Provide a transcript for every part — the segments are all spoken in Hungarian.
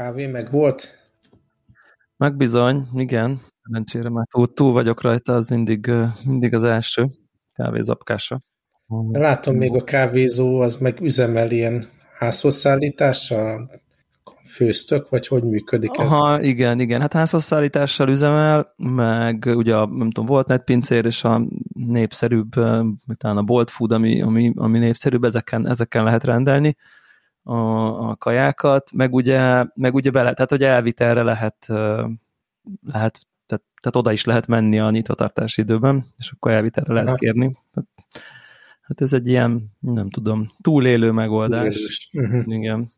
kávé meg volt? Meg bizony, igen. Szerencsére már túl vagyok rajta, az mindig az első kávézapkása. Látom, még a kávézó az meg üzemel ilyen házhozszállítással? Főztök, vagy hogy működik ez? Aha, igen. Hát házhozszállítással üzemel, meg ugye a, nem tudom, volt netpincér, és a népszerűbb, talán a Bolt Food, ami népszerűbb, ezeken lehet rendelni a kajákat, meg ugye bele, tehát hogy elvitelre lehet tehát oda is lehet menni a nyitvatartási időben, és akkor elvitelre lehet kérni. Hát ez egy ilyen, nem tudom, túlélő megoldás. Igen.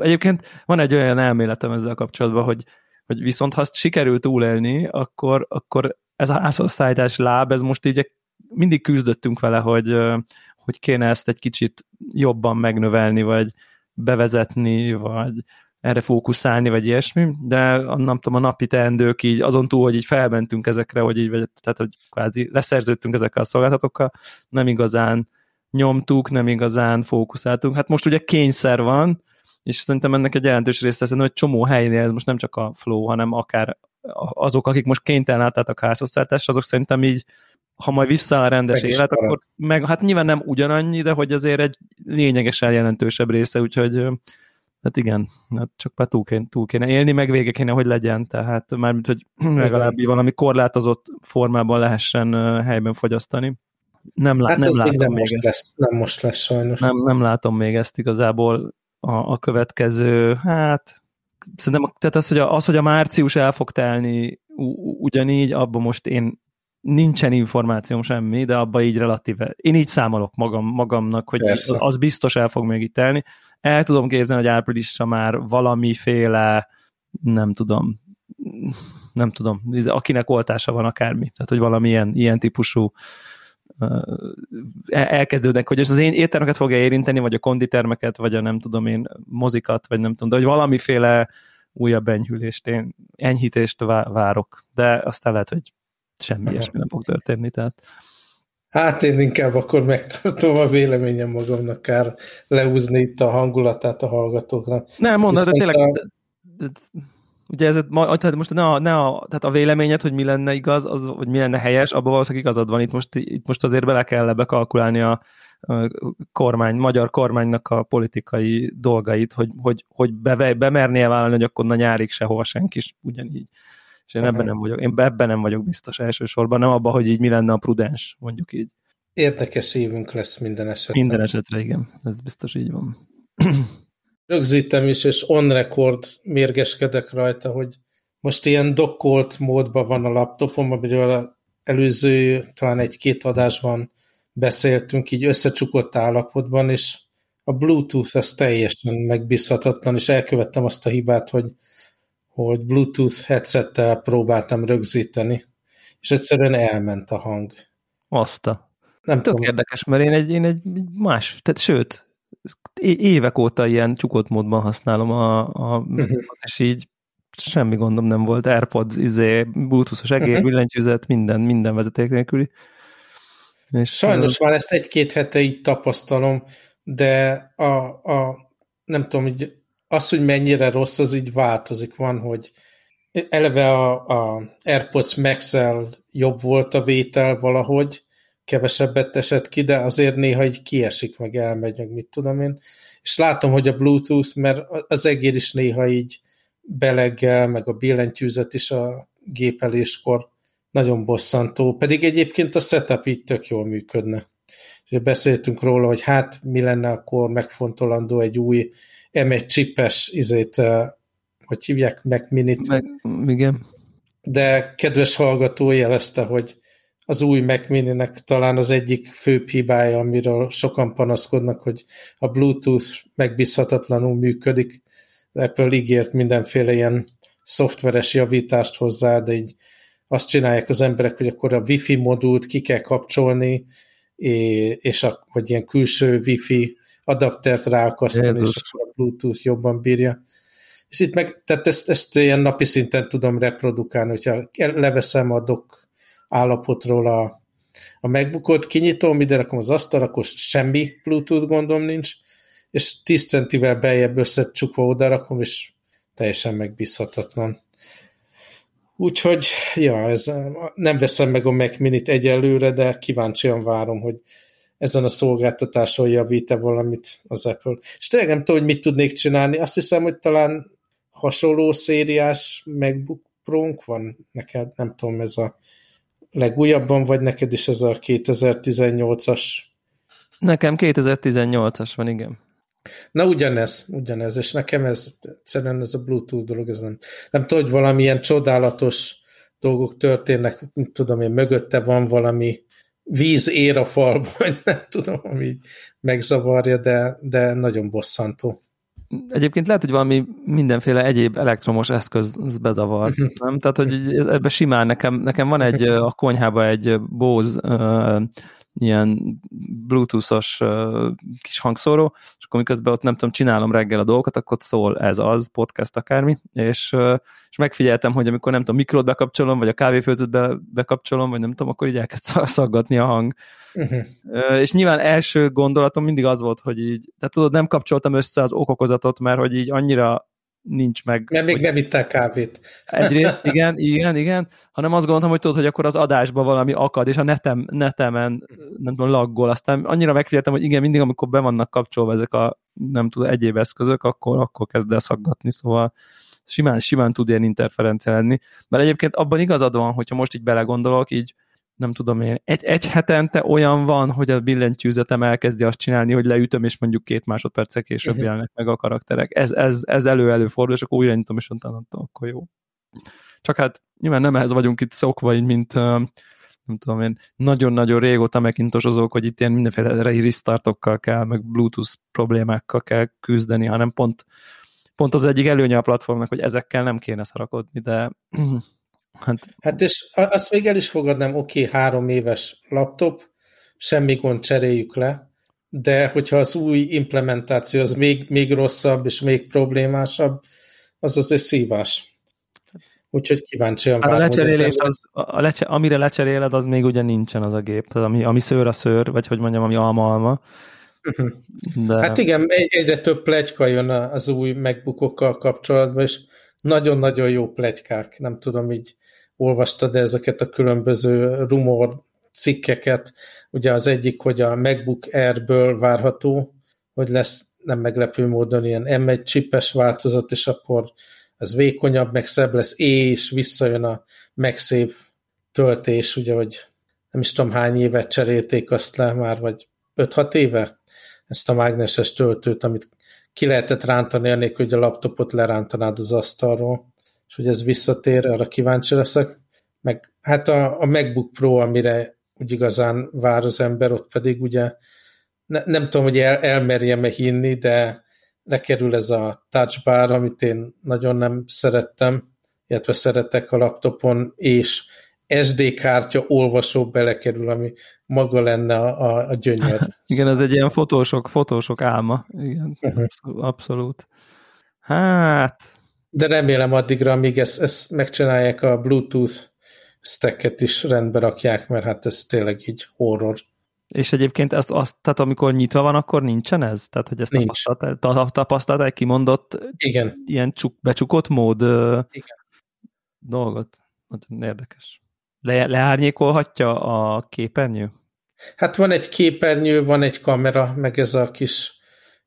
Egyébként van egy olyan elméletem ezzel kapcsolatban, hogy viszont ha sikerült túlélni, akkor ez a házhozszállítás láb, ez most így mindig küzdöttünk vele, hogy kéne ezt egy kicsit jobban megnövelni, vagy bevezetni, vagy erre fókuszálni, vagy ilyesmi, de nem tudom, a napi teendők így azon túl, hogy így felmentünk ezekre, hogy így, tehát hogy kvázi leszerződtünk ezekkel a szolgáltatókkal, nem igazán nyomtuk, nem igazán fókuszáltunk. Hát most ugye kényszer van, és szerintem ennek egy jelentős része, hogy csomó helynél ez most nem csak a flow, hanem akár azok, akik most kénytelen átálltak házhozszállításra, azok szerintem így, ha majd visszaáll a rendes élet, akkor meg, hát nyilván nem ugyanannyi, de hogy azért egy lényegesen jelentősebb része, úgyhogy hát igen, csak már túl kéne élni, meg vége kéne, hogy legyen, tehát mármint, hogy legalább valami korlátozott formában lehessen helyben fogyasztani. Nem most lesz sajnos. Nem látom még ezt igazából a következő, hát szerintem tehát az, hogy a március el fog telni ugyanígy, abban most én nincsen információm semmi, de abban így relatíve. Én így számolok magamnak, hogy az biztos el fog még itt telni. El tudom képzelni, hogy áprilisra már valamiféle, nem tudom, akinek oltása van akármi, tehát hogy valamilyen ilyen típusú elkezdődnek, hogy az én éttermeket fogja érinteni, vagy a konditermeket, vagy a nem tudom én mozikat, vagy nem tudom, de hogy valamiféle újabb enyhítést várok. De aztán lehet, hogy semmi ilyesmi nem fog történni, tehát... Hát én inkább akkor megtartom a véleményem magamnak, kár lehúzni itt a hangulatát a hallgatóknak. Nem, mondod, de tényleg... Ugye ez, tehát most tehát a véleményed, hogy mi lenne igaz, az, hogy mi lenne helyes, abban valószínűleg igazad van. Itt most azért bele kell bekalkulálni a magyar kormánynak a politikai dolgait, hogy bemernie vállalni, hogy akkor na nyárig sehova senki, ugyanígy. És én ebben nem vagyok biztos elsősorban, nem abban, hogy így mi lenne a prudens, mondjuk így. Érdekes évünk lesz minden esetre. Minden esetre, igen. Ez biztos így van. Rögzítem is, és on record mérgeskedek rajta, hogy most ilyen dokkolt módban van a laptopom, amiről előző, talán egy-két adásban beszéltünk, így összecsukott állapotban, és a Bluetooth az teljesen megbízhatatlan, és elkövettem azt a hibát, hogy Bluetooth headsettel próbáltam rögzíteni, és egyszerűen elment a hang. Nem tök érdekes, mert én egy más, tehát sőt, évek óta ilyen csukott módban használom és így semmi gondom nem volt. AirPods, Bluetooth-os egér, billentyűzet, minden vezeték nélküli. És sajnos már ezt egy-két hete így tapasztalom, de nem tudom, így az, hogy mennyire rossz, az így változik. Van, hogy eleve a AirPods Max-el jobb volt a vétel valahogy, kevesebbet esett ki, de azért néha így kiesik, meg elmegy, meg mit tudom én. És látom, hogy a Bluetooth, mert az egér is néha így beleggel, meg a billentyűzet is a gépeléskor nagyon bosszantó. Pedig egyébként a setup így tök jól működne. És beszéltünk róla, hogy hát mi lenne akkor megfontolandó egy új M1 chipes hogy hívják, Mac Minit. Igen. De kedves hallgató jelezte, hogy az új Mac Mini-nek talán az egyik főbb hibája, amiről sokan panaszkodnak, hogy a Bluetooth megbízhatatlanul működik. Apple ígért mindenféle ilyen szoftveres javítást hozzá, de így azt csinálják az emberek, hogy akkor a Wi-Fi modult ki kell kapcsolni, és vagy ilyen külső Wi-Fi adaptert ráakasztani, és akkor a Bluetooth jobban bírja. És itt meg, tehát ezt ilyen napi szinten tudom reprodukálni, hogyha leveszem a állapotról a MacBookot, kinyitom, ide rakom az asztalra, akkor semmi Bluetooth gondom nincs, és 10 centivel beljebb összecsukva odarakom, és teljesen megbízhatatlan. Úgyhogy, ja, ez, nem veszem meg a Mac Mini-t egyelőre, de kíváncsian várom, hogy ezen a szolgáltatáson javít-e valamit az Apple. És tényleg nem tudom, hogy mit tudnék csinálni. Azt hiszem, hogy talán hasonló szériás MacBook Pro-nk van neked, nem tudom, ez a legújabban, vagy neked is ez a 2018-as? Nekem 2018-as van, igen. Na ugyanez, és nekem ez egyszerűen ez a Bluetooth dolog, ez nem tudom, hogy valamilyen csodálatos dolgok történnek, nem tudom én, mögötte van valami víz ér a falban, nem tudom, ami megzavarja, de nagyon bosszantó. Egyébként lehet, hogy valami mindenféle egyéb elektromos eszköz bezavar, nem? Tehát, hogy ebbe simán nekem van a konyhában egy Bose ilyen bluetoothos kis hangszóró, és akkor miközben ott nem tudom, csinálom reggel a dolgokat, akkor szól ez az, podcast akármi, és megfigyeltem, hogy amikor nem tudom, mikrot bekapcsolom, vagy a kávéfőzőt bekapcsolom, vagy nem tudom, akkor így elkezd szaggatni a hang. És nyilván első gondolatom mindig az volt, hogy így, tehát tudod, nem kapcsoltam össze az okokozatot, mert hogy így annyira nincs meg. Mert még nem ittál kávét. Egyrészt, igen, hanem azt gondoltam, hogy tudod, hogy akkor az adásban valami akad, és a netemen, nem tudom, laggol, aztán annyira megfigyeltem, hogy igen, mindig, amikor be vannak kapcsolva ezek a, nem tudom, egyéb eszközök, akkor kezd el szaggatni, szóval simán tud ilyen interferencia lenni. Mert egyébként abban igazad van, hogyha most így belegondolok, így nem tudom én, egy hetente olyan van, hogy a billentyűzetem elkezdi azt csinálni, hogy leütöm, és mondjuk 2 másodperccel később jelennek meg a karakterek. Ez előfordul, és akkor újra nyitom, és akkor jó. Csak hát nyilván nem ehhez vagyunk itt szokva, így mint nem tudom én, nagyon-nagyon régóta megintosozók, hogy itt ilyen mindenféle restartokkal kell, meg Bluetooth problémákkal kell küzdeni, hanem pont az egyik előnye a platformnak, hogy ezekkel nem kéne szarakodni, de... Hát és azt még el is fogadnám, oké, 3 éves laptop, semmi gond, cseréljük le, de hogyha az új implementáció az még rosszabb és még problémásabb, az azért szívás. Úgyhogy kíváncsian várom. Amire lecseréled, az még ugye nincsen az a gép, tehát ami szőr a szőr, vagy hogy mondjam, ami alma. De... Hát igen, egyre több pletyka jön az új MacBookokkal kapcsolatban, és nagyon-nagyon jó pletykák, nem tudom, így olvastad ezeket a különböző rumor cikkeket. Ugye az egyik, hogy a MacBook Airből várható, hogy lesz nem meglepő módon ilyen M1 chipes változat, és akkor ez vékonyabb, meg szebb lesz, és visszajön a MagSafe töltés, ugye, hogy nem is tudom hány éve cserélték azt le már, vagy 5-6 éve ezt a mágneses töltőt, amit ki lehetett rántani, anélkül, hogy a laptopot lerántanád az asztalról, és hogy ez visszatér, arra kíváncsi leszek. Meg, hát a MacBook Pro, amire úgy igazán vár az ember, ott pedig ugye, nem tudom, hogy elmerjem-e hinni, de lekerül ez a touch bar, amit én nagyon nem szerettem, illetve szeretek a laptopon, és SD kártya olvasó belekerül, ami maga lenne a gyönyör. Igen, ez egy ilyen fotósok álma. Igen, abszolút. Hát... De remélem addigra, amíg ezt megcsinálják, a Bluetooth stacket is rendbe rakják, mert hát ez tényleg így horror. És egyébként tehát amikor nyitva van, akkor nincsen ez? Tehát, hogy ezt tapasztaltál egy kimondott, igen, ilyen becsukott mód, igen, dolgot? Nagyon érdekes. Leárnyékolhatja a képernyő? Hát van egy képernyő, van egy kamera, meg ez a kis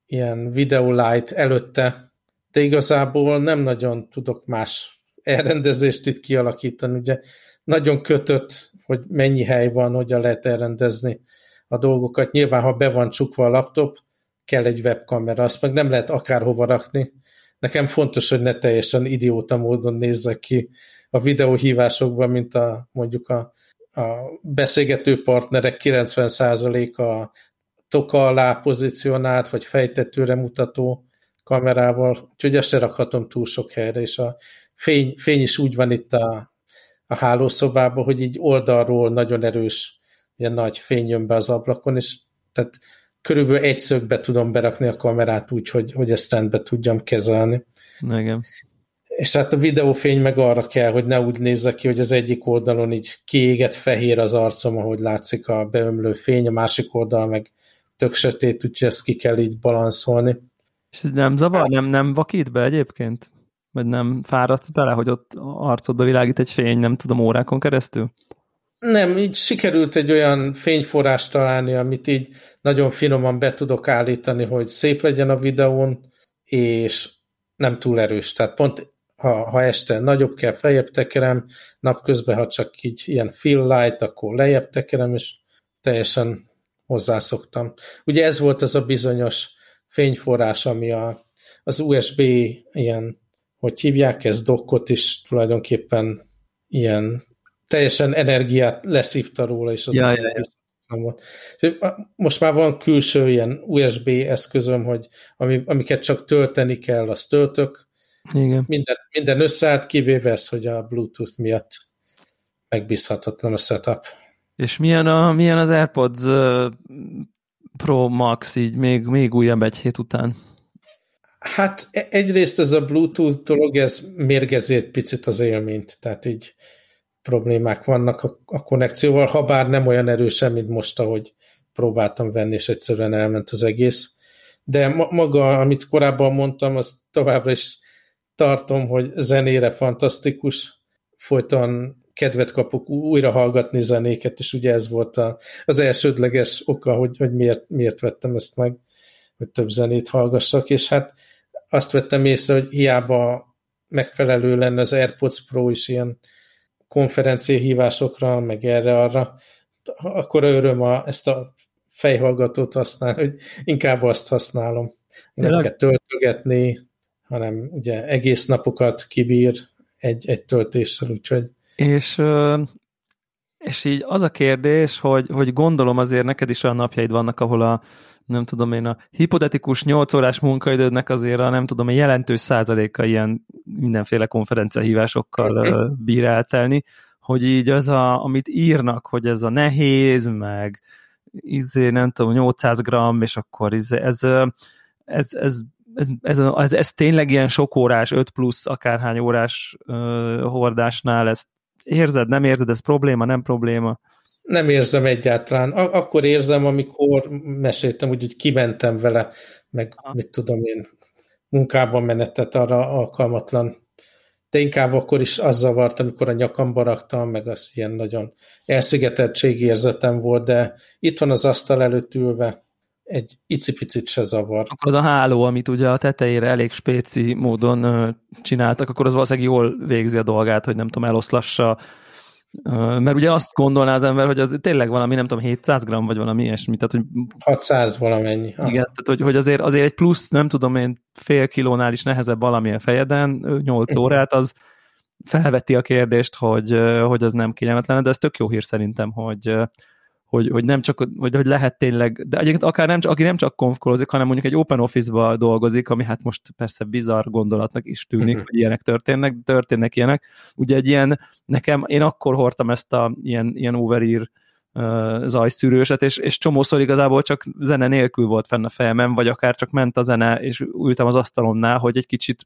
ilyen video light előtte, de igazából nem nagyon tudok más elrendezést itt kialakítani, ugye nagyon kötött, hogy mennyi hely van, hogyan lehet elrendezni a dolgokat. Nyilván, ha be van csukva a laptop, kell egy webkamera, azt meg nem lehet akárhova rakni. Nekem fontos, hogy ne teljesen idióta módon nézzek ki a videóhívásokban, mint mondjuk a beszélgető partnerek 90%-a toka alá pozícionált, vagy fejtetőre mutató kamerával, úgyhogy ezt se rakhatom túl sok helyre, és a fény is úgy van itt a hálószobában, hogy így oldalról nagyon erős, ilyen nagy fény jön be az ablakon, és tehát körülbelül egy szögbe tudom berakni a kamerát úgy, hogy ezt rendbe tudjam kezelni. Igen. És hát a videófény meg arra kell, hogy ne úgy nézze ki, hogy az egyik oldalon így kiégett fehér az arcom, ahogy látszik a beömlő fény, a másik oldal meg tök sötét, úgyhogy ezt ki kell így balanszolni. És nem zavar? Nem vakít be egyébként? Vagy nem fáradsz bele, hogy ott arcodba világít egy fény, nem tudom, órákon keresztül? Nem, így sikerült egy olyan fényforrást találni, amit így nagyon finoman be tudok állítani, hogy szép legyen a videón, és nem túl erős. Tehát pont ha este nagyobb kell, feljebb tekerem, napközben, ha csak így ilyen fill light, akkor lejjebb tekerem, és teljesen hozzászoktam. Ugye ez volt az a bizonyos fényforrás, ami az USB ilyen, hogy hívják, ez dokkot is tulajdonképpen ilyen teljesen energiát leszívta róla, és az nem volt. Most már van külső ilyen USB eszközöm, hogy amiket csak tölteni kell, azt töltök. Igen. Minden összeállt, kivéve ez, hogy a Bluetooth miatt megbízhatatlan a setup. És milyen az AirPods Pro Max így még újabb egy hét után? Hát egyrészt ez a Bluetooth dolog, ez mérgezít picit az élményt, tehát így problémák vannak a konnekcióval, ha bár nem olyan erősen, mint most, ahogy próbáltam venni, és egyszerűen elment az egész. De maga, amit korábban mondtam, az továbbra is tartom, hogy zenére fantasztikus, folyton kedvet kapok újra hallgatni zenéket, és ugye ez volt az elsődleges oka, hogy miért vettem ezt meg, hogy több zenét hallgassak, és hát azt vettem észre, hogy hiába megfelelő lenne az AirPods Pro is ilyen konferenciahívásokra, meg erre-arra, akkor öröm ezt a fejhallgatót használni, hogy inkább azt használom. Nem kell töltögetni, hanem ugye egész napokat kibír egy töltéssel, úgyhogy. És így az a kérdés, hogy gondolom azért neked is olyan napjaid vannak, ahol nem tudom én, a hipotetikus 8 órás munkaidődnek azért a jelentős százaléka ilyen mindenféle konferenciahívásokkal bír eltelni, hogy így amit írnak, hogy ez a nehéz, meg nem tudom, 800 gramm, és akkor ez tényleg ilyen sok órás, 5 plusz akárhány órás hordásnál ezt érzed, nem érzed, ez probléma, nem probléma? Nem érzem egyáltalán. Akkor érzem, amikor meséltem, hogy kimentem vele, meg mit tudom én, munkában menetet arra alkalmatlan. De inkább akkor is az zavart, amikor a nyakamba raktam, meg az ilyen nagyon elszigeteltségérzetem volt, de itt van az asztal előtt ülve, egy icipicit se zavar. Akkor az a háló, amit ugye a tetejére elég spéci módon csináltak, akkor az valószínűleg jól végzi a dolgát, hogy nem tudom, eloszlassa. Mert ugye azt gondolná az ember, hogy az tényleg valami, nem tudom, 700 gramm, vagy valami ilyesmi. Tehát, hogy 600 valamennyi. Igen, tehát hogy azért egy plusz, nem tudom én, fél kilónál is nehezebb valamilyen fejeden, 8 órát, az felveti a kérdést, hogy az nem kényelmetlen, de ez tök jó hír szerintem, hogy nem csak, hogy lehet tényleg, de egyébként akár nem, aki nem csak konfkolozik, hanem mondjuk egy open office-ba dolgozik, ami hát most persze bizarr gondolatnak is tűnik, hogy ilyenek történnek ilyenek. Ugye egy ilyen, nekem, én akkor hordtam ezt a ilyen overear zajszűrőset, és csomószor igazából csak zene nélkül volt fenn a fejemen, vagy akár csak ment a zene, és ültem az asztalomnál, hogy egy kicsit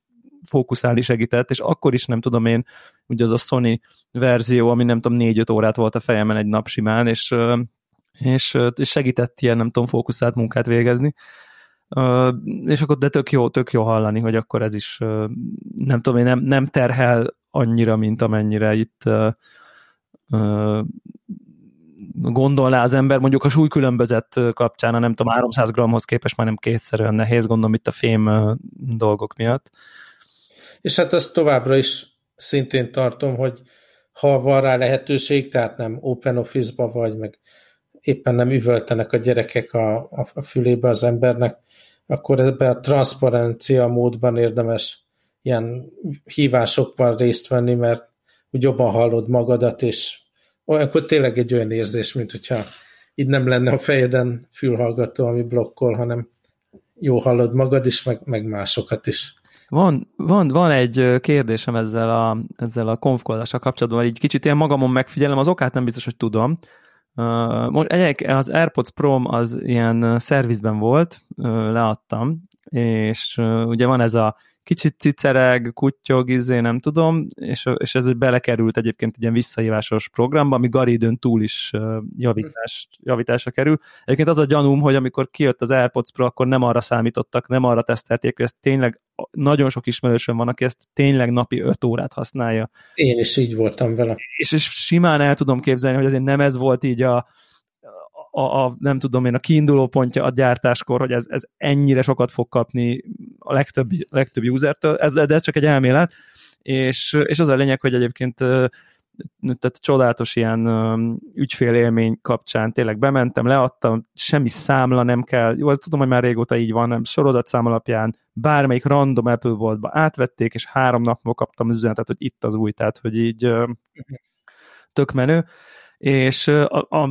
fókuszálni segített, és akkor is nem tudom én, ugye az a Sony verzió, ami nem tudom, 4-5 órát volt a fejemen egy nap simán, és segített ilyen, nem tudom, fókuszált munkát végezni. És akkor de tök jó hallani, hogy akkor ez is nem tudom, nem terhel annyira, mint amennyire itt gondolná az ember, mondjuk a súlykülönbözet kapcsán, nem tudom, 300 grammhoz képest már nem kétszerűen nehéz, gondolom itt a fém dolgok miatt. És hát azt továbbra is szintén tartom, hogy ha van rá lehetőség, tehát nem open office-ba vagy, meg éppen nem üvöltenek a gyerekek a fülébe az embernek, akkor ebben a transzparencia módban érdemes ilyen hívásokban részt venni, mert úgy jobban hallod magadat, és olyankor tényleg egy olyan érzés, mint hogyha így nem lenne a fejeden fülhallgató, ami blokkol, hanem jó hallod magad is, meg másokat is. Van egy kérdésem ezzel a konfkolozással kapcsolatban, így kicsit én magamon megfigyelem, az okát nem biztos, hogy tudom. Az AirPods Pro az ilyen szervizben volt, leadtam, és ugye van ez a kicsit cicereg, kuttyog, nem tudom, és ez belekerült egyébként egy ilyen visszahívásos programba, ami garidőn túl is javításra kerül. Egyébként az a gyanúm, hogy amikor kijött az AirPods Pro, akkor nem arra számítottak, nem arra tesztelték, hogy ezt tényleg nagyon sok ismerősöm van, aki ezt tényleg napi 5 órát használja. Én is így voltam vele. És simán el tudom képzelni, hogy azért nem ez volt így nem tudom én, a kiinduló pontja a gyártáskor, hogy ez ennyire sokat fog kapni a legtöbb usertől, de ez csak egy elmélet, és az a lényeg, hogy egyébként tehát csodálatos ilyen ügyfélélmény kapcsán tényleg bementem, leadtam, semmi számla nem kell, jó, azt tudom, hogy már régóta így van, nem sorozatszám alapján bármelyik random Apple boltba átvették, és 3 nap múlva kaptam üzenetet, hogy itt az új, tehát hogy így tök menő. És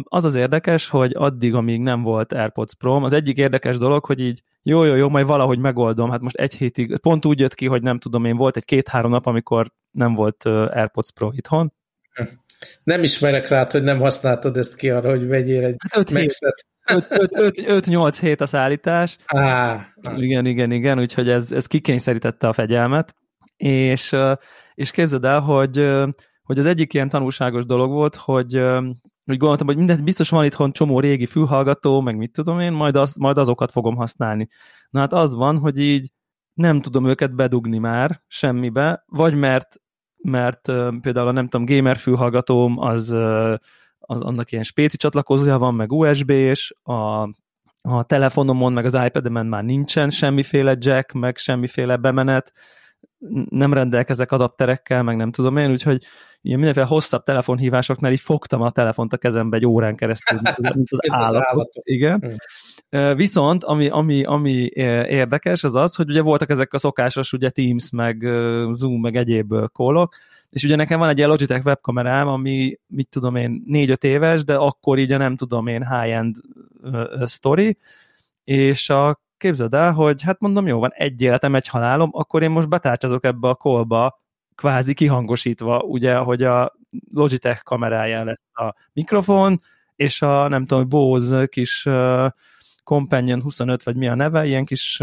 az az érdekes, hogy addig, amíg nem volt AirPods Pro, az egyik érdekes dolog, hogy így jó, majd valahogy megoldom, hát most egy hétig, pont úgy jött ki, hogy nem tudom én, volt egy 2-3 nap, amikor nem volt AirPods Pro itthon. Nem ismerek rá, hogy nem használtad ezt ki arra, hogy vegyél egy megszert. 5-8 hét a szállítás. Igen, úgyhogy ez kikényszerítette a fegyelmet, és képzeld el, hogy az egyik ilyen tanulságos dolog volt, hogy gondoltam, hogy mindent biztos van itthon csomó régi fülhallgató, meg mit tudom én, majd azokat fogom használni. Na hát az van, hogy így nem tudom őket bedugni már semmibe, vagy mert például a nem tudom, gamer fülhallgatóm, az annak ilyen spéci csatlakozója van, meg USB, és a telefonomon, meg az iPad-en már nincsen semmiféle jack, meg semmiféle bemenet, nem rendelkezek adapterekkel, meg nem tudom én, úgyhogy ilyen mindenféle hosszabb telefonhívásoknál így fogtam a telefont a kezembe egy órán keresztül, mint az állatot. Igen. Viszont, ami érdekes, az, hogy ugye voltak ezek a szokásos ugye Teams, meg Zoom, meg egyéb call-ok, és ugye nekem van egy ilyen Logitech webkamerám, ami, mit tudom én, 4-5 éves, de akkor így a nem tudom én high-end sztori, és képzeld el, hogy hát mondom, jó van, egy életem, egy halálom, akkor én most betárcsázok ebbe a callba, kvázi kihangosítva, ugye, hogy a Logitech kameráján lesz a mikrofon, és a nem tudom, Bose kis Companion 25, vagy mi a neve, ilyen kis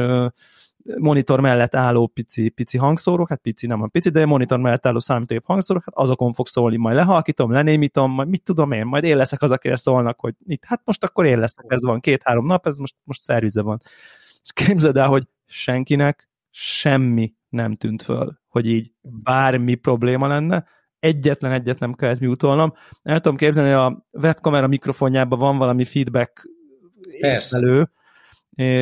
monitor mellett álló pici hangszórok, hát pici nem van pici, de monitor mellett álló számítógép hangszórok, hát azokon fog szólni, majd lehalkítom, lenémítom, majd mit tudom én, majd én leszek az, akire szólnak, hogy itt, hát most akkor én leszek, ez van 2-3 nap, ez most szervize van. És képzeld el, hogy senkinek semmi nem tűnt föl, hogy így bármi probléma lenne, egyet nem kellett miutolnom. El tudom képzelni, hogy a webkamera mikrofonjában van valami feedback érzelő,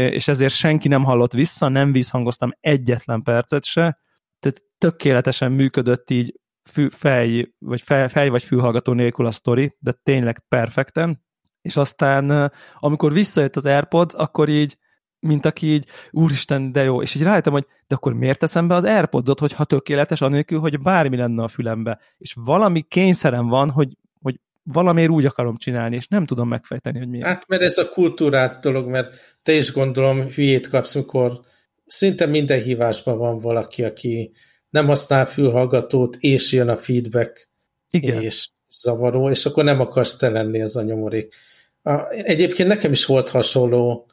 és ezért senki nem hallott vissza, nem vízhangoztam egyetlen percet se, tehát tökéletesen működött így fej vagy fülhallgató nélkül a sztori, de tényleg perfekten, és aztán amikor visszajött az AirPod, akkor így mint aki így, úristen, de jó, és így rájöttem, hogy de akkor miért teszem be az AirPods-ot, hogyha tökéletes, anélkül, hogy bármi lenne a fülembe, és valami kényszerem van, hogy valamiért úgy akarom csinálni, és nem tudom megfejteni, hogy miért. Hát, mert ez a kultúrált dolog, mert te is gondolom hülyét kapsz, mikor szinte minden hívásban van valaki, aki nem használ fülhallgatót, és jön a feedback, igen. És zavaró, és akkor nem akarsz te lenni az a nyomorék. Egyébként nekem is volt hasonló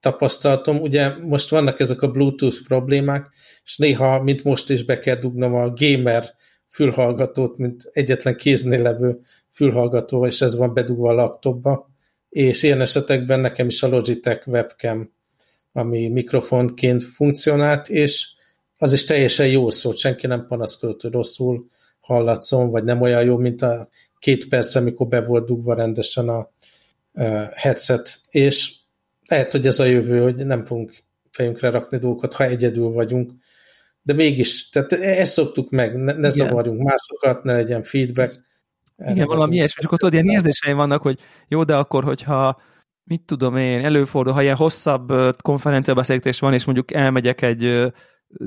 tapasztalatom, ugye most vannak ezek a Bluetooth problémák, és néha, mint most is be kell dugnom a gamer fülhallgatót, mint egyetlen kéznél levő fülhallgató, és ez van bedugva a laptopba, és ilyen esetekben nekem is a Logitech webcam, ami mikrofonként funkcionált, és az is teljesen jó szólt, senki nem panaszkodott, hogy rosszul hallatszom, vagy nem olyan jó, mint a 2 perc, amikor be volt dugva rendesen a headset, és lehet, hogy ez a jövő, hogy nem fogunk fejünkre rakni dolgokat, ha egyedül vagyunk, de mégis, tehát ezt szoktuk meg, ne zavarjunk másokat, ne legyen feedback. Igen, valami ilyesmi, csak ott ilyen érzéseim vannak, hogy jó, de akkor, hogyha mit tudom én, előfordul, ha ilyen hosszabb konferenciabeszélgetés van, és mondjuk elmegyek egy,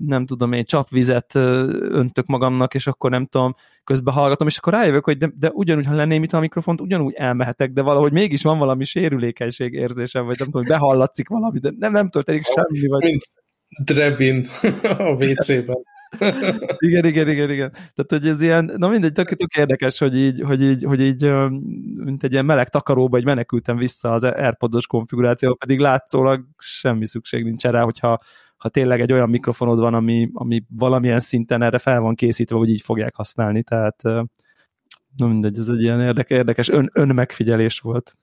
nem tudom én, csapvizet öntök magamnak, és akkor nem tudom, közben hallgatom, és akkor rájövök, hogy de ugyanúgy, ha lenném itt a mikrofont, ugyanúgy elmehetek, de valahogy mégis van valami sérülékenység érzésem, vagy nem tudom, hogy behallatszik valami, de nem történik semmi, vagy... Drebin a WC-ben. Igen. Tehát, hogy ez ilyen, na mindegy, tök érdekes, hogy így mint egy ilyen meleg takaróba, így menekültem vissza az AirPodos konfigurációval, pedig látszólag semmi szükség nincs rá, hogyha ha tényleg egy olyan mikrofonod van, ami valamilyen szinten erre fel van készítve, hogy így fogják használni, tehát na mindegy, ez egy ilyen érdekes önmegfigyelés volt.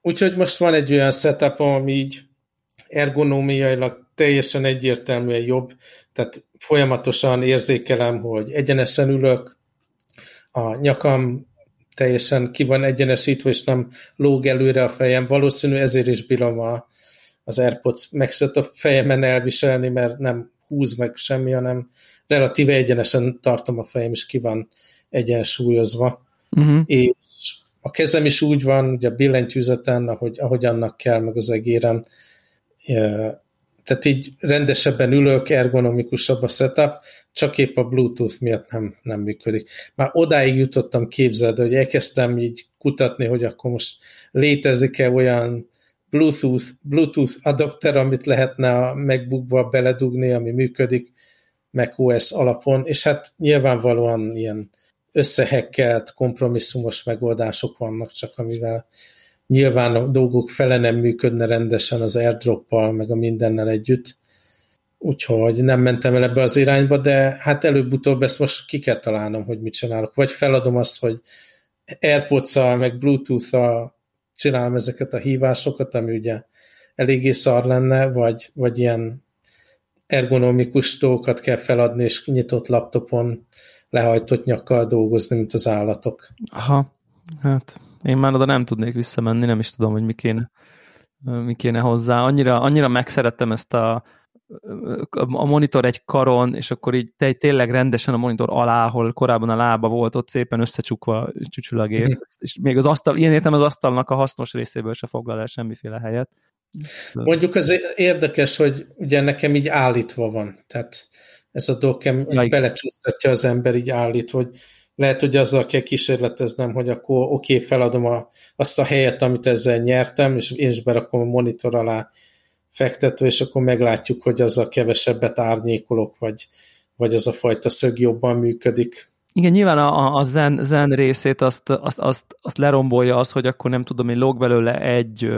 Úgyhogy most van egy olyan setup, ami így ergonómiailag teljesen egyértelműen jobb, tehát folyamatosan érzékelem, hogy egyenesen ülök, a nyakam teljesen ki van egyenesítve, és nem lóg előre a fejem. Valószínű ezért is bírom az AirPods Max-et a fejemen elviselni, mert nem húz meg semmi, hanem relatíve egyenesen tartom a fejem, és ki van egyensúlyozva. Uh-huh. És a kezem is úgy van, ugye a billentyűzeten, ahogy annak kell, meg az egérem. Tehát így rendesebben ülök, ergonomikusabb a setup, csak épp a Bluetooth miatt nem működik. Már odáig jutottam, képzeld, hogy elkezdtem így kutatni, hogy akkor most létezik-e olyan Bluetooth adapter, amit lehetne a MacBookba beledugni, ami működik macOS alapon, és hát nyilvánvalóan ilyen összehekkelt, kompromisszumos megoldások vannak csak, amivel nyilván a dolgok fele nem működne rendesen az AirDrop-pal, meg a mindennel együtt. Úgyhogy nem mentem el ebbe az irányba, de hát előbb-utóbb ezt most ki kell találnom, hogy mit csinálok. Vagy feladom azt, hogy AirPods-szal, meg Bluetooth-szal csinálom ezeket a hívásokat, ami ugye eléggé szar lenne, vagy ilyen ergonomikus dolgokat kell feladni, és nyitott laptopon lehajtott nyakkal dolgozni, mint az állatok. Aha, hát... Én már oda nem tudnék visszamenni, nem is tudom, hogy mi kéne hozzá. Annyira megszerettem ezt a monitor egy karon, és akkor így tényleg rendesen a monitor alá, ahol korábban a lába volt, ott szépen összecsukva csücsül a gép. És még az asztal, ilyen értem az asztalnak a hasznos részéből se foglal el semmiféle helyet. Mondjuk ez érdekes, hogy ugye nekem így állítva van. Tehát ez a dokem belecsúsztatja az ember így állít, hogy lehet, hogy azzal kell kísérleteznem, hogy akkor oké, feladom azt a helyet, amit ezzel nyertem, és én is berakom a monitor alá fektetve, és akkor meglátjuk, hogy azzal kevesebbet árnyékolok, vagy az a fajta szög jobban működik. Igen, nyilván a zen részét azt lerombolja az, hogy akkor nem tudom, én lóg belőle egy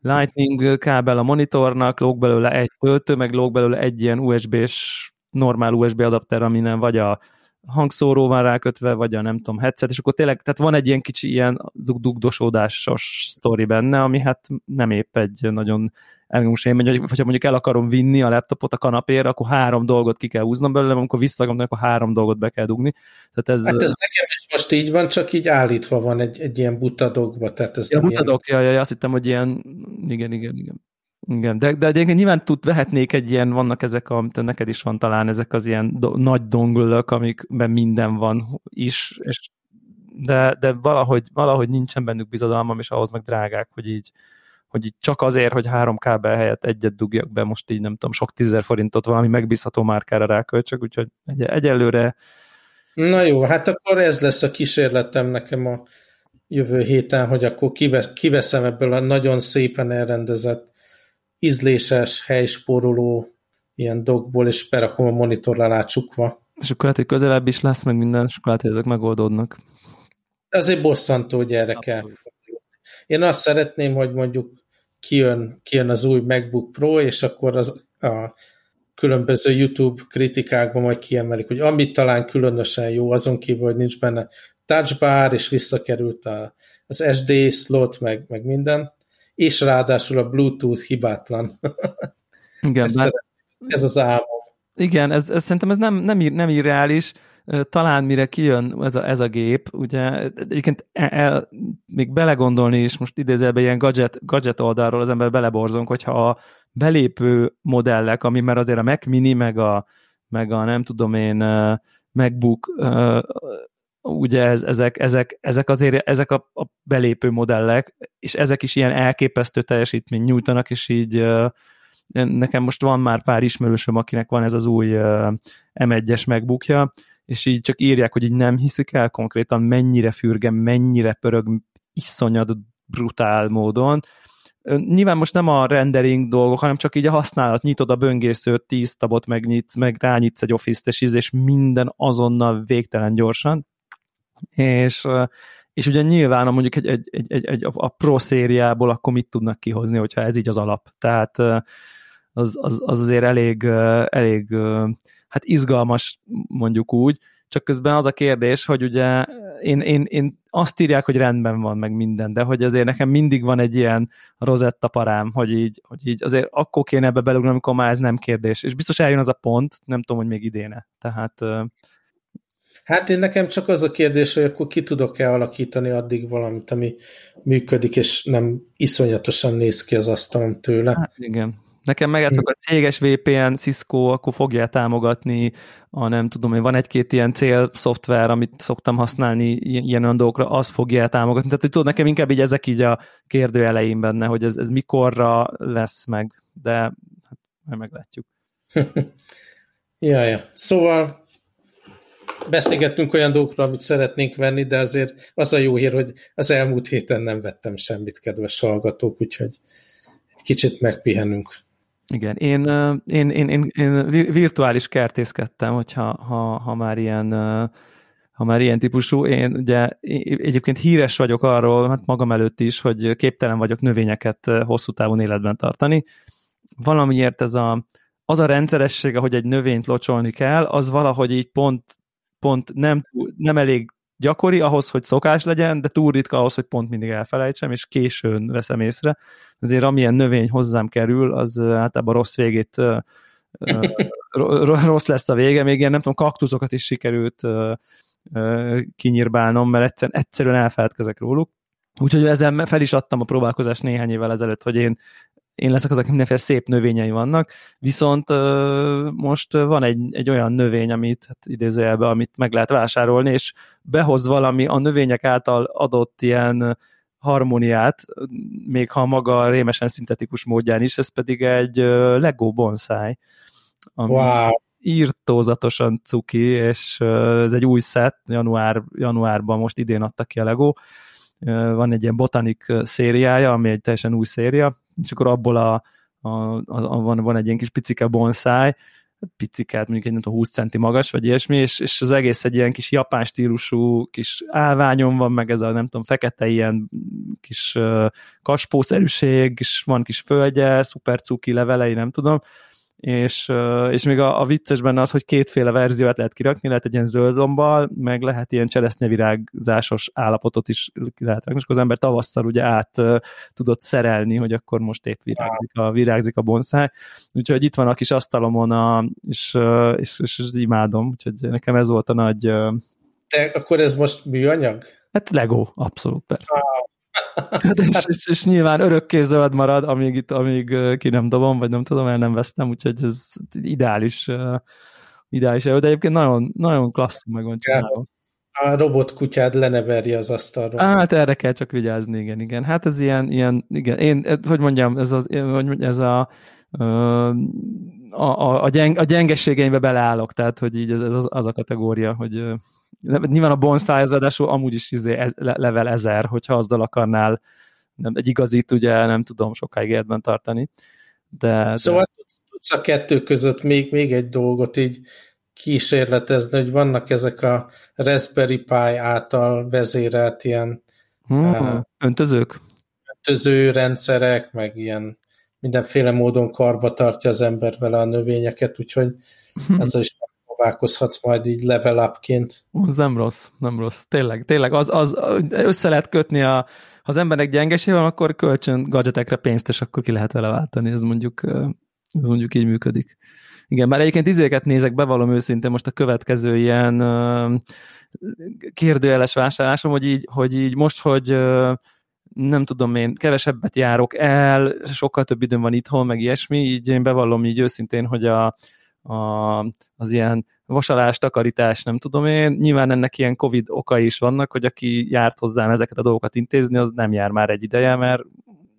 lightning kábel a monitornak, lóg belőle egy töltő, meg lóg belőle egy ilyen USB-s, normál USB adapter, aminen vagy a hangszóró van rákötve, vagy a nem tudom, headset, és akkor tényleg, tehát van egy ilyen kicsi ilyen dugdosódásos sztori benne, ami hát nem épp egy nagyon elgús élmény, vagy ha mondjuk el akarom vinni a laptopot a kanapéra, akkor 3 dolgot ki kell húznom belőle, amikor visszagomnak, akkor 3 dolgot be kell dugni. Tehát ez nekem is most így van, csak így állítva van egy ilyen butadokba. Tehát ez nem butadok, ilyen... Jaj, azt hittem, hogy ilyen, igen, de egyébként nyilván vehetnék egy ilyen, vannak ezek, amit neked is van talán, ezek az ilyen nagy dongle-ök, amikben minden van is, és de valahogy nincsen bennük bizodalmam, és ahhoz meg drágák, hogy így csak azért, hogy 3 kábel helyett egyet dugjak be, most így nem tudom, sok 10 000 forintot valami megbízható márkára ráköltsök, úgyhogy egyelőre... Na jó, hát akkor ez lesz a kísérletem nekem a jövő héten, hogy akkor kiveszem ebből a nagyon szépen elrendezett ízléses, helyspóroló ilyen dokból, és berakom a monitor alá csukva. És akkor lehet, hogy közelebb is lesz, meg minden, és akkor lehet, hogy ezek megoldódnak. Azért bosszantó, hogy erre kell. Én azt szeretném, hogy mondjuk kijön az új MacBook Pro, és akkor a különböző YouTube kritikákban majd kiemelik, hogy amit talán különösen jó, azon kívül, hogy nincs benne touch bar, és visszakerült az SD slot, meg minden. És ráadásul a Bluetooth hibátlan. Igen, ez az álmom. Igen, ez szerintem ez nem irreális. Talán mire kijön ez a gép, ugye egyébként még belegondolni is, most idézőjelben ilyen gadget oldalról az ember beleborzunk, hogyha a belépő modellek, ami már azért a Mac Mini, meg a nem tudom én MacBook, ugye ezek azért ezek a belépő modellek, és ezek is ilyen elképesztő teljesítményt nyújtanak, és így nekem most van már pár ismerősöm, akinek van ez az új M1-es MacBookja, és így csak írják, hogy így nem hiszik el konkrétan, mennyire fürge, mennyire pörög, iszonyat brutál módon. Nyilván most nem a rendering dolgok, hanem csak így a használat, nyitod a böngészőt, 10 tabot megnyitsz, meg rányitsz egy Office-t, és minden azonnal végtelen gyorsan. És ugye nyilván mondjuk a Pro szériából akkor mit tudnak kihozni, hogyha ez így az alap. Tehát az azért elég hát izgalmas, mondjuk úgy, csak közben az a kérdés, hogy ugye én azt írják, hogy rendben van meg minden, de hogy azért nekem mindig van egy ilyen rozetta parám, hogy így azért akkor kéne ebbe belugni, amikor már ez nem kérdés. És biztos eljön az a pont, nem tudom, hogy még idéne. Tehát... Hát én nekem csak az a kérdés, hogy akkor ki tudok-e alakítani addig valamit, ami működik, és nem iszonyatosan néz ki az asztalom tőle. Hát igen. Nekem meg ezek a céges VPN, Cisco, akkor fogja támogatni, nem tudom én, van egy-két ilyen célszoftver, amit szoktam használni ilyen olyan dolgokra, az fogja támogatni. Tehát, hogy tudod, nekem inkább így ezek így a kérdő elején benne, hogy ez mikorra lesz meg, de hát majd meglátjuk. Jaj. Szóval beszélgettünk olyan dolgokra, amit szeretnénk venni, de azért az a jó hír, hogy az elmúlt héten nem vettem semmit, kedves hallgatók, úgyhogy egy kicsit megpihenünk. Igen, én virtuális kertészkedtem, hogyha már ilyen típusú, én ugye egyébként híres vagyok arról, hát magam előtt is, hogy képtelen vagyok növényeket hosszú távon életben tartani. Valamiért az a rendszeressége, hogy egy növényt locsolni kell, az valahogy így pont nem elég gyakori ahhoz, hogy szokás legyen, de túl ritka ahhoz, hogy pont mindig elfelejtsem, és későn veszem észre. Ezért amilyen növény hozzám kerül, az általában rossz lesz a vége. Még ilyen, nem tudom, kaktuszokat is sikerült kinyírbálnom, mert egyszerűen elfeledkezek róluk. Úgyhogy ezzel fel is adtam a próbálkozást néhány évvel ezelőtt, hogy én leszek az, aki mindenféle szép növényei vannak, viszont most van egy olyan növény, amit hát idézőjelben, amit meg lehet vásárolni, és behoz valami a növények által adott ilyen harmóniát, még ha maga rémesen szintetikus módján is, ez pedig egy Lego bonsai, ami wow. Irtózatosan cuki, és ez egy új szett, januárban most idén adtak ki a Lego, van egy ilyen botanik szériája, ami egy teljesen új széria, és akkor abból van egy ilyen kis picike bonsai, picikát, mondjuk egy nem tudom, 20 centi magas, vagy ilyesmi, és az egész egy ilyen kis japán stílusú kis állványon van, meg ez a nem tudom, fekete ilyen kis kaspószerűség, és van kis földje, szuper cuki levelei, nem tudom, és még a vicces benne az, hogy kétféle verziót lehet kirakni, lehet egy ilyen zöld lombbal, meg lehet ilyen cseresznyevirágzásos állapotot is lehet rakni, és akkor az ember tavasszal ugye át tudott szerelni, hogy akkor most épp virágzik a bonszáj, úgyhogy itt van a kis asztalomon, és imádom, úgyhogy nekem ez volt a nagy... De akkor ez most műanyag? Hát Lego, abszolút, persze. És nyilván örökké zöld marad, amíg ki nem dobom, vagy nem tudom, el nem vesztem, úgyhogy ez ideális, de egyébként nagyon, nagyon klasszul meg van csinálva. A robotkutyád leneverje az asztalról. Hát erre kell csak vigyázni, igen. Hát ez ilyen igen, a gyengeségeimbe beleállok, tehát hogy így ez az a kategória, hogy nyilván a bonsai az ráadásul amúgy is level 1000, hogyha azzal akarnál egy igazit, ugye nem tudom sokáig életben tartani. De... Szóval tudsz a kettő között még egy dolgot így kísérletezni, hogy vannak ezek a Raspberry Pi által vezérelt ilyen öntöző rendszerek, meg ilyen mindenféle módon karba tartja az ember vele a növényeket, úgyhogy ez is próbálkozhatsz majd így level up-ként. Az nem rossz. Tényleg az össze lehet kötni, ha az embernek gyengesé van, akkor kölcsön gadgetekre pénzt, és akkor ki lehet vele váltani. Ez mondjuk így működik. Igen, már egyébként izéket nézek, bevallom őszintén most a következő ilyen kérdőjeles vásárlásom, hogy így most, hogy nem tudom én, kevesebbet járok el, sokkal több időm van itthon, meg ilyesmi, így én bevallom így őszintén, hogy az ilyen vasalás, takarítás, nem tudom én. Nyilván ennek ilyen Covid okai is vannak, hogy aki járt hozzám ezeket a dolgokat intézni, az nem jár már egy ideje, mert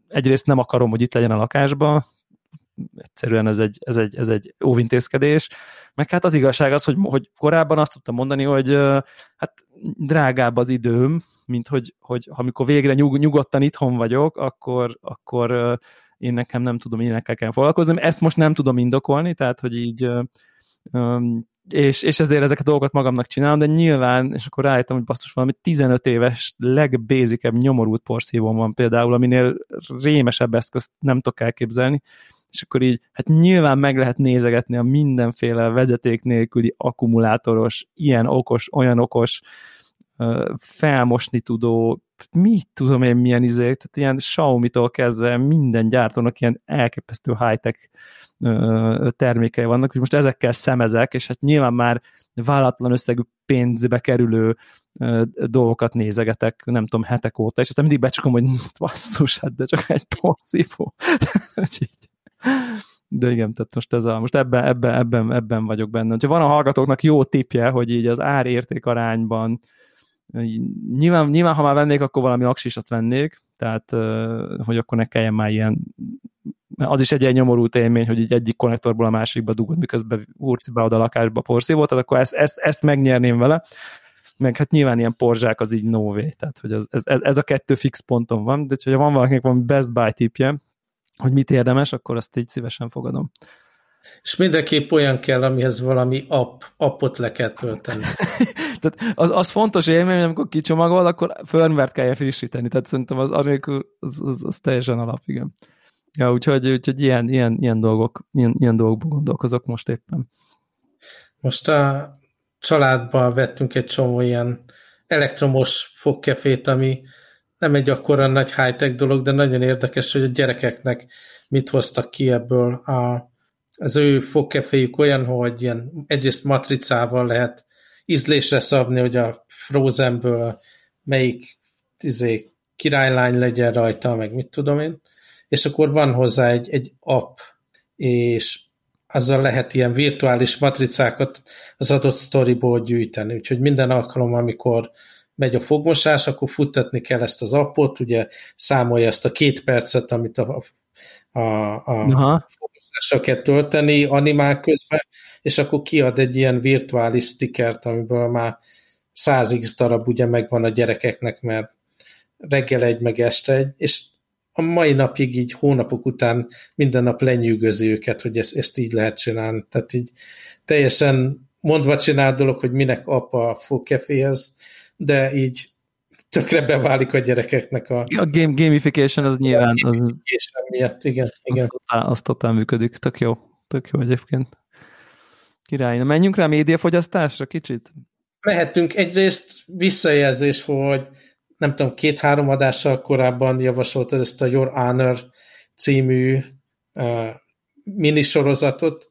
egyrészt nem akarom, hogy itt legyen a lakásban, egyszerűen ez egy óvintézkedés, meg hát az igazság az, hogy korábban azt tudtam mondani, hogy hát drágább az időm, mint hogy amikor végre nyugodtan itthon vagyok, akkor én nekem nem tudom, ilyenekkel kell foglalkozni, ezt most nem tudom indokolni, tehát, hogy így, és ezért ezeket a dolgokat magamnak csinálom, de nyilván, és akkor rájöttem, hogy basszus, valami 15 éves legbézikebb nyomorult porszívón van például, aminél rémesebb eszközt nem tudok elképzelni, és akkor így, hát nyilván meg lehet nézegetni a mindenféle vezeték nélküli akkumulátoros, ilyen okos, olyan okos, felmosni tudó, mit tudom én milyen izék, tehát ilyen Xiaomi-tól kezdve minden gyártónak ilyen elképesztő high-tech termékei vannak, és most ezekkel szemezek, és hát nyilván már vállalatlan összegű pénzbe kerülő dolgokat nézegetek, nem tudom, hetek óta, és aztán mindig becsukom, hogy basszus, hát de csak egy porszívó. De igen, tehát most, most ebben vagyok benne. Ha van a hallgatóknak jó tippje, hogy így az árérték arányban nyilván, ha már vennék, akkor valami aksisat vennék, tehát hogy akkor ne kelljen már ilyen, az is egy ilyen nyomorult élmény, hogy így egyik konnektorból a másikba dugod, miközben hurci be oda a lakásba porszívót, tehát akkor ezt megnyerném vele, meg hát nyilván ilyen porzsák az így no way, tehát hogy ez a kettő fix ponton van, de hogyha van valakinek valami best buy tippje, hogy mit érdemes, akkor azt így szívesen fogadom. És mindenképp olyan kell, amihez valami appot le kell tölteni. Tehát az fontos élmény, hogy amikor kicsomagol, akkor firmware-t kell frissíteni, tehát szerintem az teljesen alap, igen. Ja, úgyhogy ilyen dolgokban gondolkozok most éppen. Most a családban vettünk egy csomó ilyen elektromos fogkefét, ami nem egy akkora nagy high-tech dolog, de nagyon érdekes, hogy a gyerekeknek mit hoztak ki ebből. Az ő fogkeféjük olyan, hogy ilyen egyrészt matricával lehet ízlésre szabni, hogy a Frozenből melyik királylány legyen rajta, meg mit tudom én. És akkor van hozzá egy app, és azzal lehet ilyen virtuális matricákat az adott sztoriból gyűjteni. Úgyhogy minden alkalom, amikor megy a fogmosás, akkor futtatni kell ezt az appot, ugye számolja ezt a 2 percet, amit a fogmosásra kell tölteni animál közben, és akkor kiad egy ilyen virtuális stickert, amiből már 100x darab ugye megvan a gyerekeknek, mert reggel egy, meg este egy, és a mai napig így hónapok után minden nap lenyűgözi őket, hogy ezt így lehet csinálni. Tehát így teljesen mondva csinál dolog, hogy minek apa fogkeféhez, de így tökre beválik a gyerekeknek a... A gamification az nyilván... A gamification miatt, igen. Az totál működik. Tök jó egyébként. Király. Na, menjünk rá médiafogyasztásra kicsit? Mehetünk. Egyrészt visszajelzés, hogy nem tudom, 2-3 adással korábban javasoltad ezt a Your Honor című minisorozatot.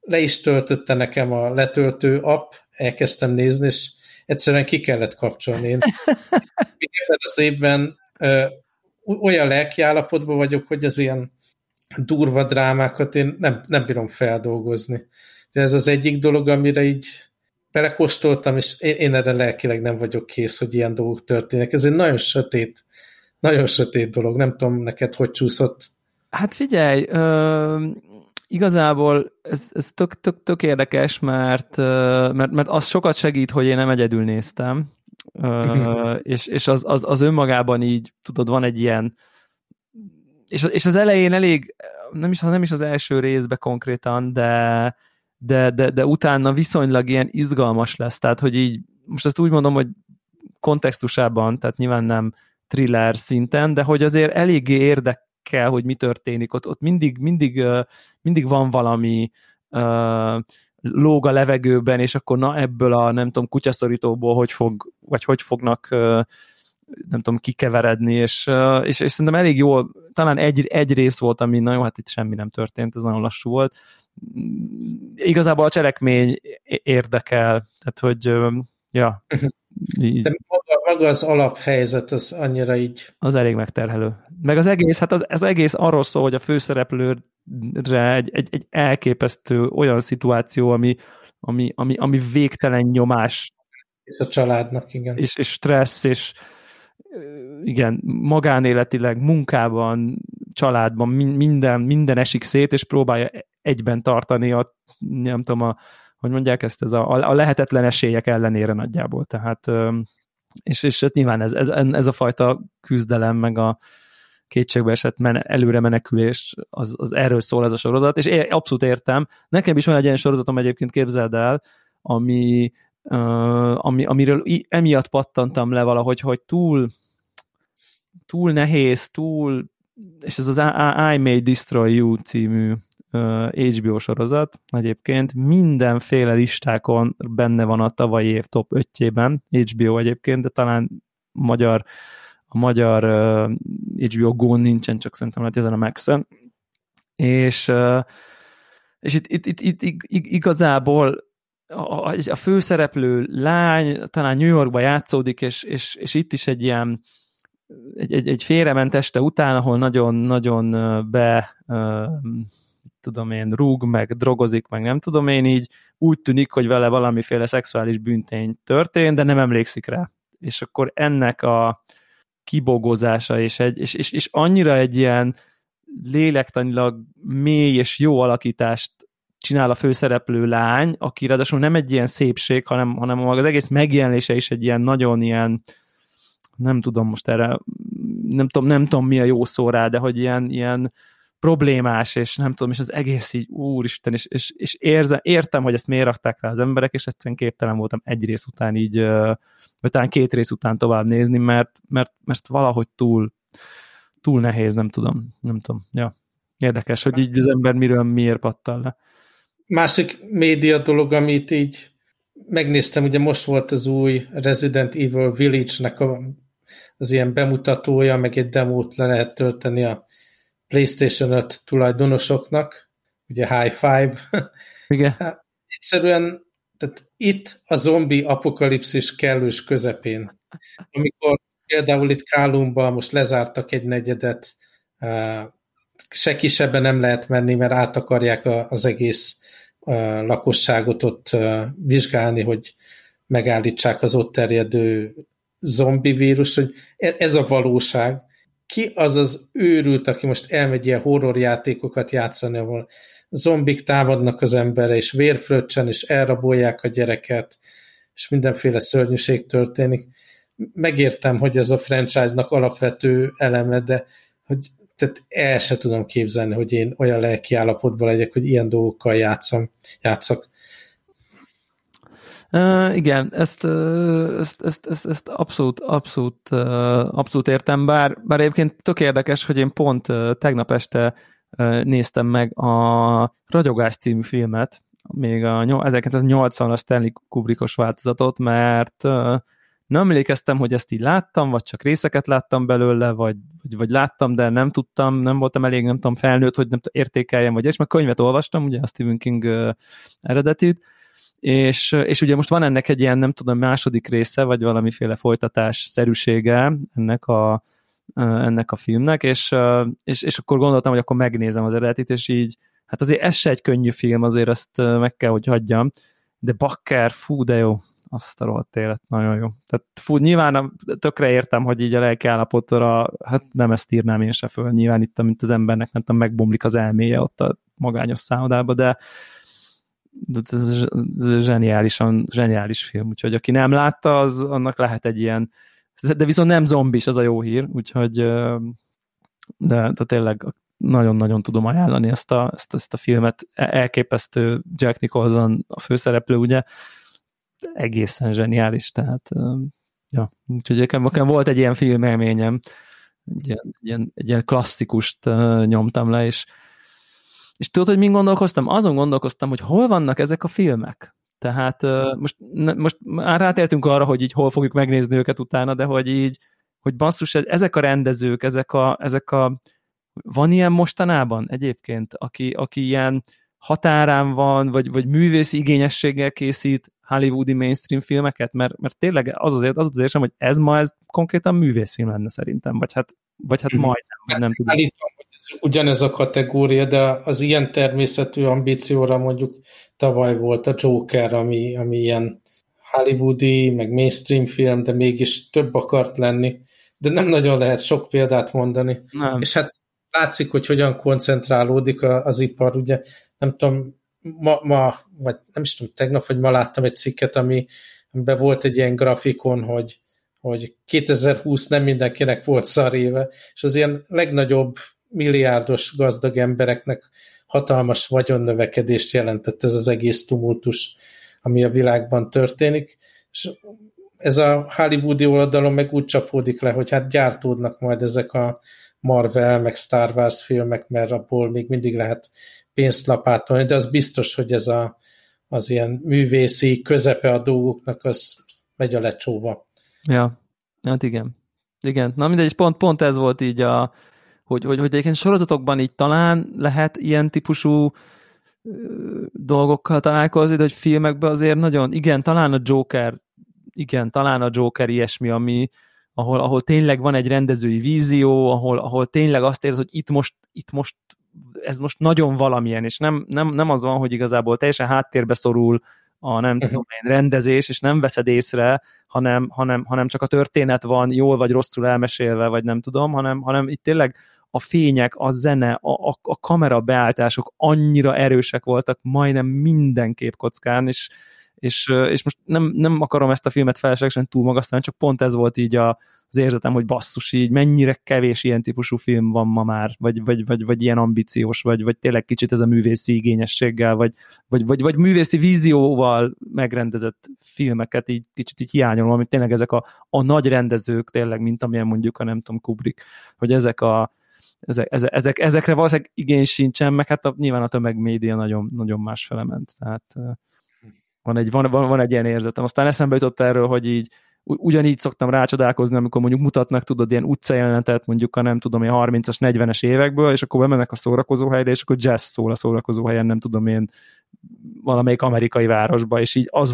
Le is töltötte nekem a letöltő app, elkezdtem nézni, és egyszerűen ki kellett kapcsolni. Én ebben az évben olyan lelkiállapotban vagyok, hogy az ilyen durva drámákat én nem bírom feldolgozni. De ez az egyik dolog, amire így belekóstoltam, és én erre lelkileg nem vagyok kész, hogy ilyen dolgok történnek. Ez egy nagyon sötét dolog. Nem tudom, neked hogy csúszott? Hát figyelj, igazából ez tök érdekes, mert az sokat segít, hogy én nem egyedül néztem, és az önmagában így, tudod, van egy ilyen, és az elején elég, nem is az első részbe konkrétan, de utána viszonylag ilyen izgalmas lesz, tehát hogy így, most ezt úgy mondom, hogy kontextusában, tehát nyilván nem thriller szinten, de hogy azért eléggé érdekel, hogy mi történik, ott mindig van valami, lóg a levegőben, és akkor na ebből a, nem tudom, kutyaszorítóból hogy fognak nem tudom, kikeveredni, és szerintem elég jól, talán egy rész volt, ami na jó, hát itt semmi nem történt, ez nagyon lassú volt. Igazából a cselekmény érdekel, tehát hogy, ja. De maga az alaphelyzet, az annyira így... Az elég megterhelő. Meg az egész, hát az egész arról szól, hogy a főszereplőre egy elképesztő olyan szituáció, ami végtelen nyomás. És a családnak, igen. És stressz, és igen, magánéletileg, munkában, családban, minden esik szét, és próbálja egyben tartani a, nem tudom, hogy mondják ezt, ez a lehetetlen esélyek ellenére nagyjából. Tehát, és nyilván ez a fajta küzdelem, meg a kétségbeesett előre menekülés, az erről szól ez a sorozat, és abszolút értem. Nekem is van egy ilyen sorozatom egyébként, képzeld el, amiről emiatt pattantam le valahogy, hogy túl nehéz, túl és ez az I May Destroy You című HBO sorozat egyébként mindenféle listákon benne van a tavalyi év top 5-jében, HBO egyébként, de talán a magyar HBO Go-n nincsen, csak szerintem lehet ezen a Max-en. És itt igazából a főszereplő lány talán New Yorkban játszódik, és itt is egy ilyen egy félrement este után, ahol nagyon-nagyon rúg, meg drogozik, meg nem tudom én, így úgy tűnik, hogy vele valamiféle szexuális bűntény történt, de nem emlékszik rá. És akkor ennek a kibogozása, és annyira egy ilyen lélektanilag mély és jó alakítást csinál a főszereplő lány, aki ráadásul nem egy ilyen szépség, hanem az egész megjelenése is egy ilyen nagyon ilyen, nem tudom most erre, nem tudom mi a jó szó rá, de hogy ilyen problémás, és nem tudom, és az egész így, úristen, és értem, hogy ezt miért rakták rá az emberek, és egyszerűen képtelen voltam egy rész után így, vagy talán két rész után tovább nézni, mert valahogy túl nehéz, nem tudom. Ja. Érdekes, hogy így az ember miért pattan le. Másik média dolog, amit így megnéztem, ugye most volt az új Resident Evil Village-nek az ilyen bemutatója, meg egy demót le lehet tölteni a PlayStation 5 tulajdonosoknak, ugye High Five. Igen. Hát, egyszerűen tehát itt a zombi apokalipszis kellős közepén. Amikor például itt Kálumban most lezártak egy negyedet, se kisebben nem lehet menni, mert át akarják az egész lakosságot ott vizsgálni, hogy megállítsák az ott terjedő zombi vírus, hogy ez a valóság. Ki az az őrült, aki most elmegy ilyen horrorjátékokat játszani, ahol zombik támadnak az emberre, és vérfröccsen, és elrabolják a gyereket, és mindenféle szörnyűség történik. Megértem, hogy ez a franchise-nak alapvető eleme, de hogy tehát el se tudom képzelni, hogy én olyan lelki állapotban legyek, hogy ilyen dolgokkal játszak. Igen, ezt abszolút értem, bár egyébként tök érdekes, hogy én pont tegnap este néztem meg a Ragyogás című filmet, még a 1980-as Stanley Kubrickos változatot, mert nem emlékeztem, hogy ezt így láttam, vagy csak részeket láttam belőle, vagy láttam, de nem tudtam, nem voltam elég, nem tudom, felnőtt, hogy nem értékeljem, vagy és mert könyvet olvastam, ugye a Stephen King eredetit, és ugye most van ennek egy ilyen, nem tudom, második része, vagy valamiféle folytatás szerűsége ennek a filmnek, és akkor gondoltam, hogy akkor megnézem az eredetit, és így, hát azért ez se egy könnyű film, azért ezt meg kell, hogy hagyjam, de bakker, fú, de jó. Azt a rohadt élet, nagyon jó. Tehát nyilván tökre értem, hogy így a lelki állapotra, hát nem ezt írnám én se föl, nyilván itt, mint az embernek, nem tudom, megbomlik az elméje ott a magányos szállodába, de ez zseniális film, úgyhogy aki nem látta, az annak lehet egy ilyen, de viszont nem zombis, az a jó hír, úgyhogy de tényleg nagyon-nagyon tudom ajánlani ezt a filmet, elképesztő Jack Nicholson a főszereplő, ugye, egészen zseniális, tehát ja, úgyhogy nekem volt egy ilyen filmélményem, egy ilyen klasszikust nyomtam le, és tudod, hogy min gondolkoztam? Azon gondolkoztam, hogy hol vannak ezek a filmek. Tehát most már rátértünk arra, hogy így hol fogjuk megnézni őket utána, de hogy így, hogy basszus, ezek a rendezők, ezek a van ilyen mostanában egyébként, aki ilyen határán van, vagy művészi igényességgel készít hollywoodi mainstream filmeket, mert tényleg az az érzem, hogy ez ma ez konkrétan művészfilm lenne szerintem, vagy hát majdnem, vagy nem tudom. Állítom, hogy ez ugyanez a kategória, de az ilyen természetű ambícióra mondjuk tavaly volt a Joker, ami ilyen hollywoodi, meg mainstream film, de mégis több akart lenni, de nem nagyon lehet sok példát mondani. Nem. És hát látszik, hogy hogyan koncentrálódik az ipar, ugye, nem tudom, ma, vagy nem is tudom, tegnap vagy ma láttam egy cikket, amiben volt egy ilyen grafikon, hogy 2020 nem mindenkinek volt szaréve, és az ilyen legnagyobb milliárdos gazdag embereknek hatalmas vagyonnövekedést jelentett ez az egész tumultus, ami a világban történik, és ez a hollywoodi oldalon meg úgy csapódik le, hogy hát gyártódnak majd ezek a Marvel, meg Star Wars filmek, mert abból még mindig lehet pénzt lapátolni, de az biztos, hogy ez az ilyen művészi közepe a dolgoknak, az megy a lecsóba. Ja, hát igen. Igen, na mindegy, pont ez volt így, hogy egyébként sorozatokban így talán lehet ilyen típusú dolgokkal találkozni, de hogy filmekben azért nagyon, talán a Joker ilyesmi, ami ahol tényleg van egy rendezői vízió, ahol tényleg azt érzed, hogy itt most ez most nagyon valamilyen, és nem az van, hogy igazából teljesen háttérbe szorul a nem tudom én rendezés, és nem veszed észre, hanem csak a történet van jól vagy rosszul elmesélve, vagy nem tudom, hanem itt tényleg a fények, a zene, a kamera beállítások annyira erősek voltak majdnem minden képkockán, és most nem akarom ezt a filmet feleslegesen túlmagasztani, csak pont ez volt így az érzetem, hogy basszus, így mennyire kevés ilyen típusú film van ma már, vagy ilyen ambíciós, vagy tényleg kicsit ez a művészi igényességgel, vagy művészi vízióval megrendezett filmeket így kicsit így hiányolom, amit tényleg ezek a nagy rendezők tényleg, mint amilyen mondjuk a nem tudom Kubrick, hogy ezekre valószínűleg igény sincsen, meg hát nyilván a tömegmédia nagyon, nagyon másfele ment, tehát van egy ilyen érzetem. Aztán eszembe jutott erről, hogy így ugyanígy szoktam rácsodálkozni, amikor mondjuk mutatnak, tudod, ilyen utcajelenetet, mondjuk a nem tudom én 30-as, 40-es évekből, és akkor bemennek a szórakozóhelyre, és akkor jazz szól a szórakozóhelyen, nem tudom én, valamelyik amerikai városba, és így az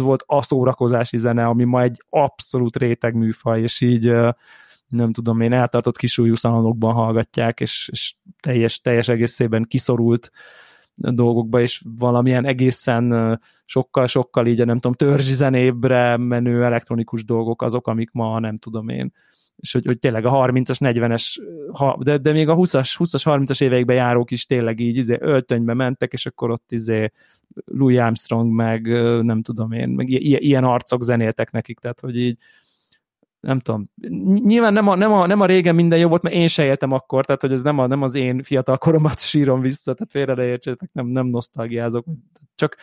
volt a szórakozási zene, ami ma egy abszolút réteg műfaj, és így nem tudom én, eltartott kisúlyú szalonokban hallgatják, és teljes egészében kiszorult dolgokba, és valamilyen egészen sokkal-sokkal így, nem tudom, törzszenébre menő elektronikus dolgok azok, amik ma nem tudom én. És hogy tényleg a 30-as, 40-es, de még a 20-as, 30-as éveikben járók is tényleg így öltönybe mentek, és akkor ott Louis Armstrong, meg nem tudom én, meg ilyen arcok zenéltek nekik, tehát hogy így nem tudom. Nyilván nem a régen minden jó volt, mert én se éltem akkor, tehát hogy ez nem az én fiatal koromat sírom vissza, tehát félre ne értsétek, nem nosztalgiázok. Csak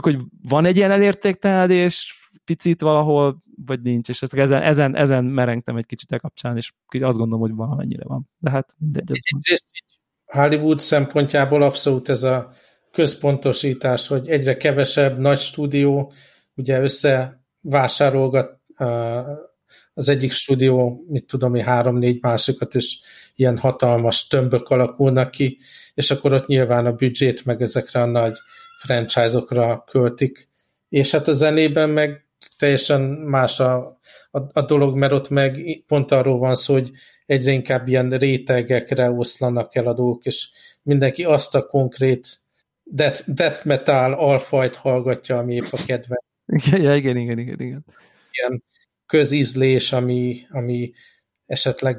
hogy van egy ilyen elértéktelenedés picit valahol, vagy nincs, és ezen merengtem egy kicsit kapcsán, és azt gondolom, hogy valamennyire van. De hát mindegy. Hollywood szempontjából abszolút ez a központosítás, hogy egyre kevesebb nagy stúdió, ugye összevásárolgat az egyik stúdió, mit tudom én, 3-4 másikat, és ilyen hatalmas tömbök alakulnak ki, és akkor ott nyilván a büdzsét meg ezekre a nagy franchise-okra költik. És hát a zenében meg teljesen más a dolog, mert ott meg pont arról van szó, hogy egyre inkább ilyen rétegekre oszlanak el a dolgok, és mindenki azt a konkrét death metal alfajt hallgatja, ami épp a kedve. Ja, igen. Ilyen közízlés, ami esetleg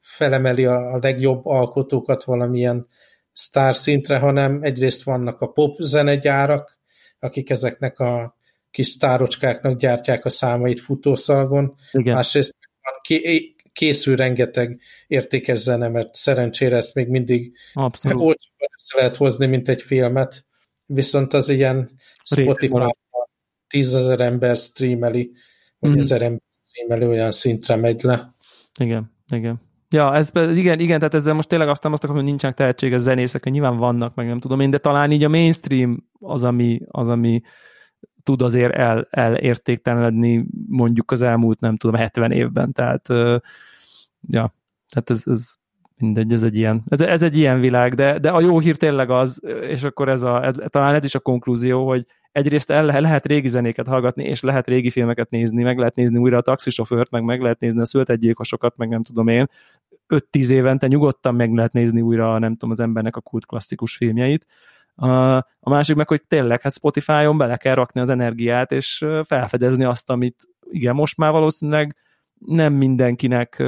felemeli a legjobb alkotókat valamilyen sztárszintre, hanem egyrészt vannak a pop zenegyárak, akik ezeknek a kis sztárocskáknak gyártják a számait futószalagon. Igen. Másrészt készül rengeteg értékes zene, mert szerencsére ezt még mindig olcsóban össze lehet hozni, mint egy filmet. Viszont az ilyen Spotify-ban 10 000 ember streameli, vagy 1000 ember streamelő, olyan szintre megy le. Igen. Ja, igen, tehát ezzel most tényleg azt akarom, hogy nincsenek tehetséges zenészek, hogy nyilván vannak, meg nem tudom én, de talán így a mainstream az ami tud azért elértéktelenedni mondjuk az elmúlt, nem tudom, 70 évben, tehát ja, tehát ez mindegy, ez egy ilyen világ, de a jó hír tényleg az, és akkor talán ez is a konklúzió, hogy egyrészt lehet régi zenéket hallgatni, és lehet régi filmeket nézni, meg lehet nézni újra a Taxisofőrt, meg lehet nézni a Született gyilkosokat, meg nem tudom én, 5-10 évente nyugodtan meg lehet nézni újra, nem tudom, az embernek a kult klasszikus filmjeit. A másik meg, hogy tényleg, hát Spotify-on bele kell rakni az energiát, és felfedezni azt, amit igen, most már valószínűleg nem mindenkinek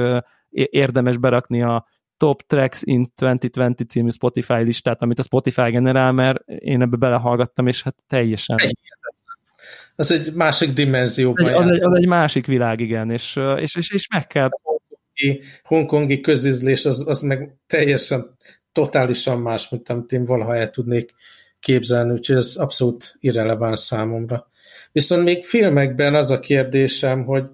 érdemes berakni a Top Tracks in 2020 című Spotify listát, amit a Spotify generál, mert én ebbe belehallgattam, és hát teljesen... Az egy másik dimenzióban. Az egy másik világ, igen, és meg kell... Hongkongi közizlés, az meg teljesen, totálisan más, mint amit én valaha el tudnék képzelni, úgyhogy ez abszolút irreleváns számomra. Viszont még filmekben az a kérdésem, hogy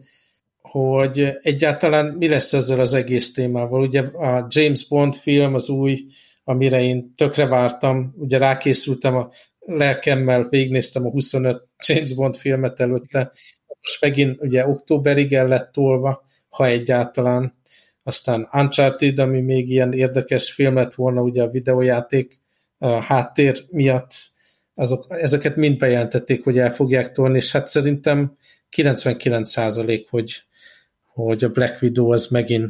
hogy egyáltalán mi lesz ezzel az egész témával. Ugye a James Bond film az új, amire én tökre vártam, ugye rákészültem a lelkemmel, végignéztem a 25 James Bond filmet előtte, most megint ugye októberig el lett tolva, ha egyáltalán. Aztán Uncharted, ami még ilyen érdekes film lett volna, ugye a videójáték háttér miatt, ezeket mind bejelentették, hogy el fogják tolni, és hát szerintem 99%, hogy a Black Widow az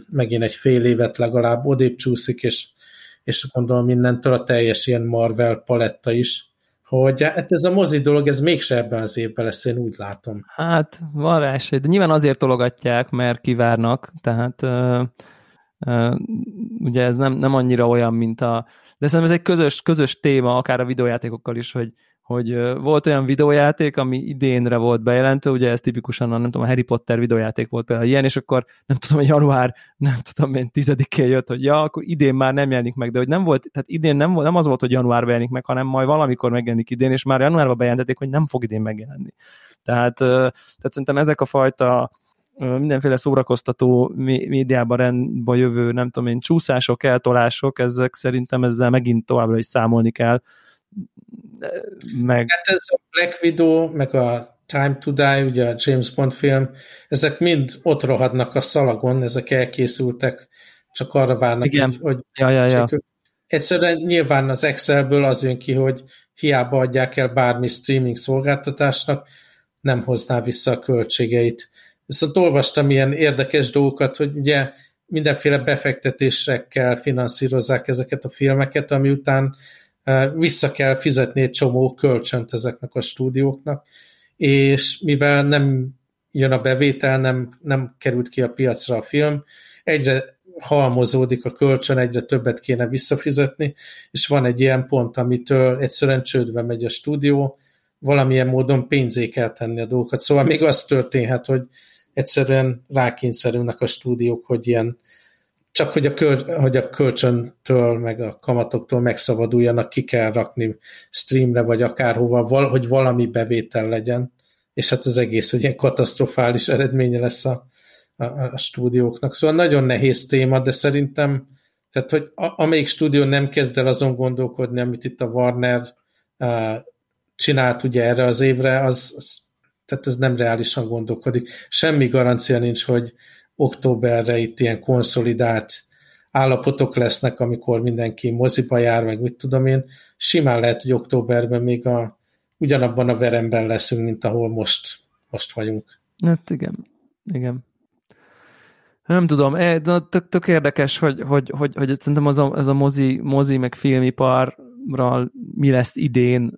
megint egy fél évet legalább odébb csúszik, és gondolom innentől a teljes ilyen Marvel paletta is, hogy hát ez a mozi dolog, ez mégse ebben az évben lesz, én úgy látom. Hát van rá esély, de nyilván azért tologatják, mert kivárnak, tehát ugye ez nem annyira olyan, mint a... De szerintem ez egy közös téma, akár a videójátékokkal is, hogy volt olyan videójáték, ami idénre volt bejelentő, ugye ez tipikusan a, nem tudom, a Harry Potter videójáték volt például ilyen, és akkor nem tudom, hogy január, nem tudom én, 10-én jött, hogy ja, akkor idén már nem jelenik meg, de hogy nem volt, tehát idén nem az volt, hogy januárban jelenik meg, hanem majd valamikor megjelenik idén, és már januárban bejelentették, hogy nem fog idén megjelenni. Tehát szerintem ezek a fajta mindenféle szórakoztató médiában rendben jövő, nem tudom én, csúszások, eltolások, ezek szerintem ezzel megint továbbra is számolni kell. Meg... Hát ez a Black Widow, meg a Time to Die, ugye a James Bond film, ezek mind ott rohadnak a szalagon, ezek elkészültek, csak arra várnak, hogy ja. Egyszerűen nyilván az Excelből az jön ki, hogy hiába adják el bármi streaming szolgáltatásnak, nem hozná vissza a költségeit. Viszont olvastam ilyen érdekes dolgokat, hogy ugye mindenféle befektetésekkel finanszírozzák ezeket a filmeket, ami után vissza kell fizetni egy csomó kölcsönt ezeknek a stúdióknak, és mivel nem jön a bevétel, nem került ki a piacra a film, egyre halmozódik a kölcsön, egyre többet kéne visszafizetni, és van egy ilyen pont, amitől egyszerűen csődbe megy a stúdió, valamilyen módon pénzé kell tenni a dolgokat. Szóval még az történhet, hogy egyszerűen rákényszerülnek a stúdiók, hogy ilyen csak hogy a kölcsöntől, meg a kamatoktól megszabaduljanak, ki kell rakni streamre, vagy akárhova, hogy valami bevétel legyen, és hát az egész egy ilyen katasztrofális eredménye lesz a stúdióknak. Szóval nagyon nehéz téma, de szerintem, tehát, hogy amelyik stúdió nem kezd el azon gondolkodni, amit itt a Warner csinált ugye erre az évre, tehát ez nem reálisan gondolkodik. Semmi garancia nincs, hogy októberre itt ilyen konszolidált állapotok lesznek, amikor mindenki moziba jár, meg mit tudom én, simán lehet, hogy októberben még ugyanabban a veremben leszünk, mint ahol most vagyunk. Hát igen. Nem tudom, tök érdekes, hogy szerintem az a mozi meg filmiparral mi lesz idén.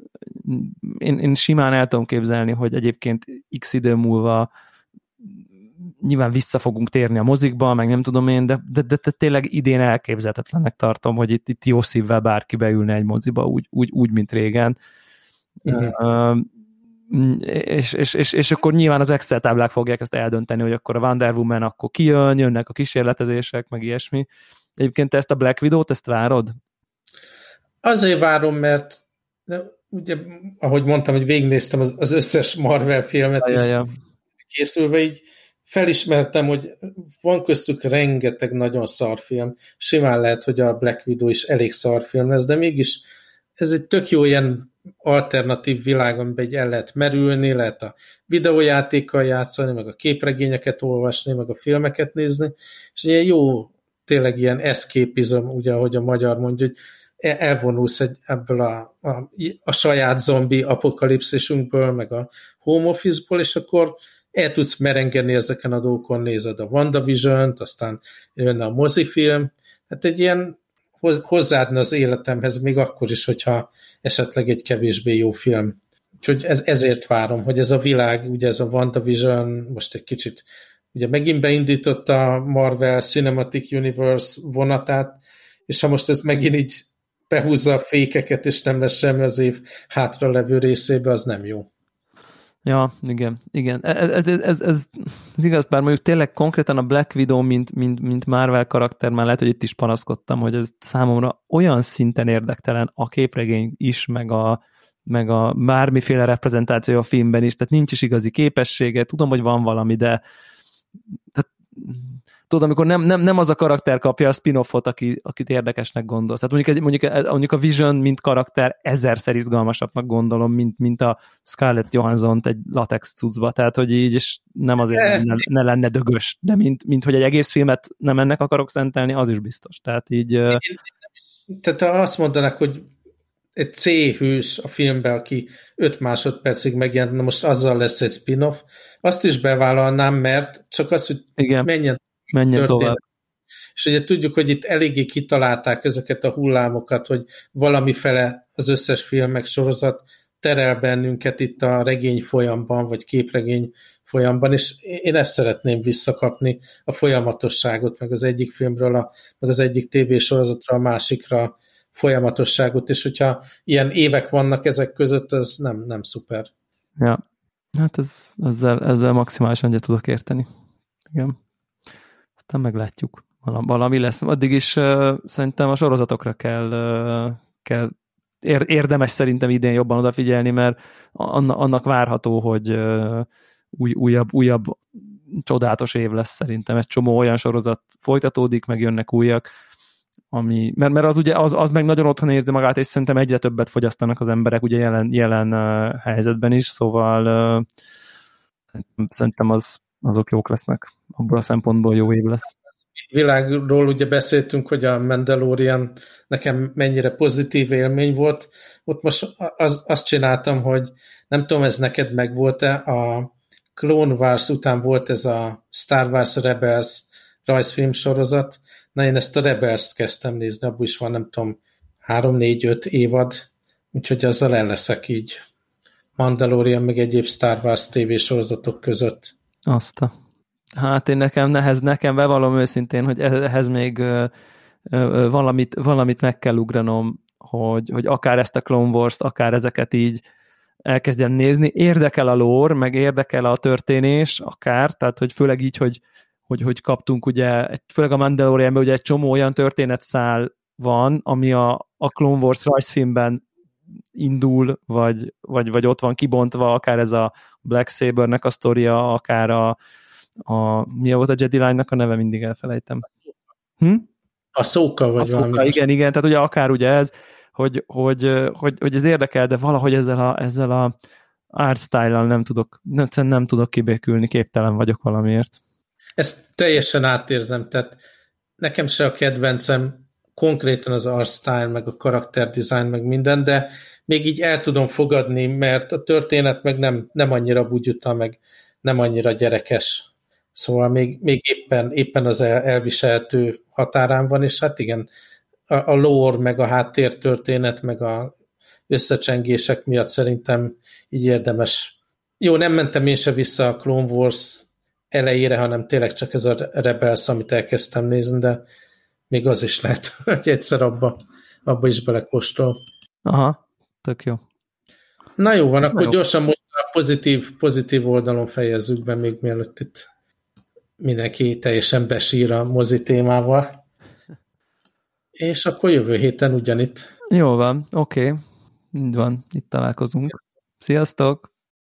Én simán el tudom képzelni, hogy egyébként x idő múlva nyilván vissza fogunk térni a mozikba, meg nem tudom én, de tényleg idén elképzelhetetlennek tartom, hogy itt jó szívvel bárki beülne egy moziba, úgy mint régen. És akkor nyilván az Excel táblák fogják ezt eldönteni, hogy akkor a Wonder Woman akkor kijön, jönnek a kísérletezések, meg ilyesmi. Egyébként te ezt a Black Widow-t, ezt várod? Azért várom, mert ugye, ahogy mondtam, hogy végignéztem az összes Marvel filmet, készülve így felismertem, hogy van köztük rengeteg nagyon szarfilm, simán lehet, hogy a Black Widow is elég szarfilm lesz, de mégis ez egy tök jó ilyen alternatív világ, amiben így el lehet merülni, lehet a videójátékkal játszani, meg a képregényeket olvasni, meg a filmeket nézni, és ilyen jó, tényleg ilyen escapism, ugye, ahogy a magyar mondja, hogy elvonulsz ebből a saját zombi apokalipszisünkből, meg a home office-ból, és akkor el tudsz merengeni ezeken a dolgokon, nézed a WandaVision-t, aztán jönne a mozifilm, hát egy ilyen hozzáadna az életemhez, még akkor is, hogyha esetleg egy kevésbé jó film. Úgyhogy ezért várom, hogy ez a világ, ugye ez a WandaVision most egy kicsit, ugye megint beindította a Marvel Cinematic Universe vonatát, és ha most ez megint így behúzza a fékeket, és nem lesz semmi az év hátra levő részébe, az nem jó. Ja, igen. Ez igaz, bár mondjuk tényleg konkrétan a Black Widow, mint Marvel karakter, már lehet, hogy itt is panaszkodtam, hogy ez számomra olyan szinten érdektelen a képregény is, meg a bármiféle reprezentáció a filmben is, tehát nincs is igazi képessége, tudom, hogy van valami, de tehát, tudod, amikor nem az a karakter kapja a spin-offot, akit érdekesnek gondolsz. Tehát mondjuk a Vision, mint karakter, ezerszer izgalmasabbnak gondolom, mint a Scarlett Johanssont egy latex cuccba. Tehát, hogy így, és nem azért ne lenne dögös, de mint hogy egy egész filmet nem ennek akarok szentelni, az is biztos. Tehát így... Tehát azt mondanak, hogy egy C-hős a filmben, aki 5 másodpercig megjelent, na most azzal lesz egy spin-off, azt is bevállalnám, mert csak az, hogy igen, menjen tovább. És ugye tudjuk, hogy itt eléggé kitalálták ezeket a hullámokat, hogy valamifele az összes filmek sorozat terel bennünket itt a regény folyamban, vagy képregény folyamban, és én ezt szeretném visszakapni, a folyamatosságot, meg az egyik filmről, meg az egyik tévésorozatra, a másikra folyamatosságot, és hogyha ilyen évek vannak ezek között, az nem szuper. Ja, hát ezzel maximálisan egyet tudok érteni. Igen. Aztán meglátjuk. Valami lesz. Addig is szerintem a sorozatokra kell érdemes szerintem idén jobban odafigyelni, mert annak várható, hogy újabb csodálatos év lesz szerintem. Egy csomó olyan sorozat folytatódik, meg jönnek újak, ami, mert az ugye az meg nagyon otthon érzi magát, és szerintem egyre többet fogyasztanak az emberek ugye jelen helyzetben is, szóval szerintem azok jók lesznek. Abból a szempontból jó év lesz. Világról ugye beszéltünk, hogy a Mandalorian nekem mennyire pozitív élmény volt. Ott most azt csináltam, hogy nem tudom, ez neked megvolt-e, a Clone Wars után volt ez a Star Wars Rebels rajzfilm sorozat. Na, én ezt a Rebels-t kezdtem nézni, abban is van, nem tudom, 3-4-5 évad, úgyhogy azzal el leszek így Mandalorian, meg egyéb Star Wars TV sorozatok között. Azta. Hát én nekem bevallom őszintén, hogy ehhez még valamit meg kell ugranom, hogy akár ezt a Clone Wars-t, akár ezeket így elkezdjem nézni. Érdekel a lore, meg érdekel a történés, akár, tehát hogy főleg így, hogy kaptunk ugye, főleg a Mandalorianben ugye egy csomó olyan történetszál van, ami a Clone Wars rajzfilmben indul, vagy ott van kibontva, akár ez a Black Saber-nek a sztoria, akár mi volt a Jedi Line-nak a neve, mindig elfelejtem. A Szóka vagy Ahsoka, valami. Igen, tehát ugye akár ugye ez, hogy ez érdekel, de valahogy ezzel a art style-al nem tudok kibékülni, képtelen vagyok valamiért. Ezt teljesen átérzem, tehát nekem se a kedvencem konkrétan az art style, meg a karakter design, meg minden, de még így el tudom fogadni, mert a történet meg nem annyira bugyuta, meg nem annyira gyerekes. Szóval még éppen az elviselhető határán van, és hát igen, a lore, meg a háttértörténet, meg a összecsengések miatt szerintem így érdemes. Jó, nem mentem én se vissza a Clone Wars elejére, hanem tényleg csak ez a Rebels, amit elkezdtem nézni, de még az is lehet, hogy egyszer abba is belekóstol. Aha, tök jó. Na jó van, akkor gyorsan most a pozitív oldalon fejezzük be, még mielőtt itt mindenki teljesen besír a mozi témával. És akkor jövő héten ugyanitt. Jó van, oké. Így van, itt találkozunk. Sziasztok!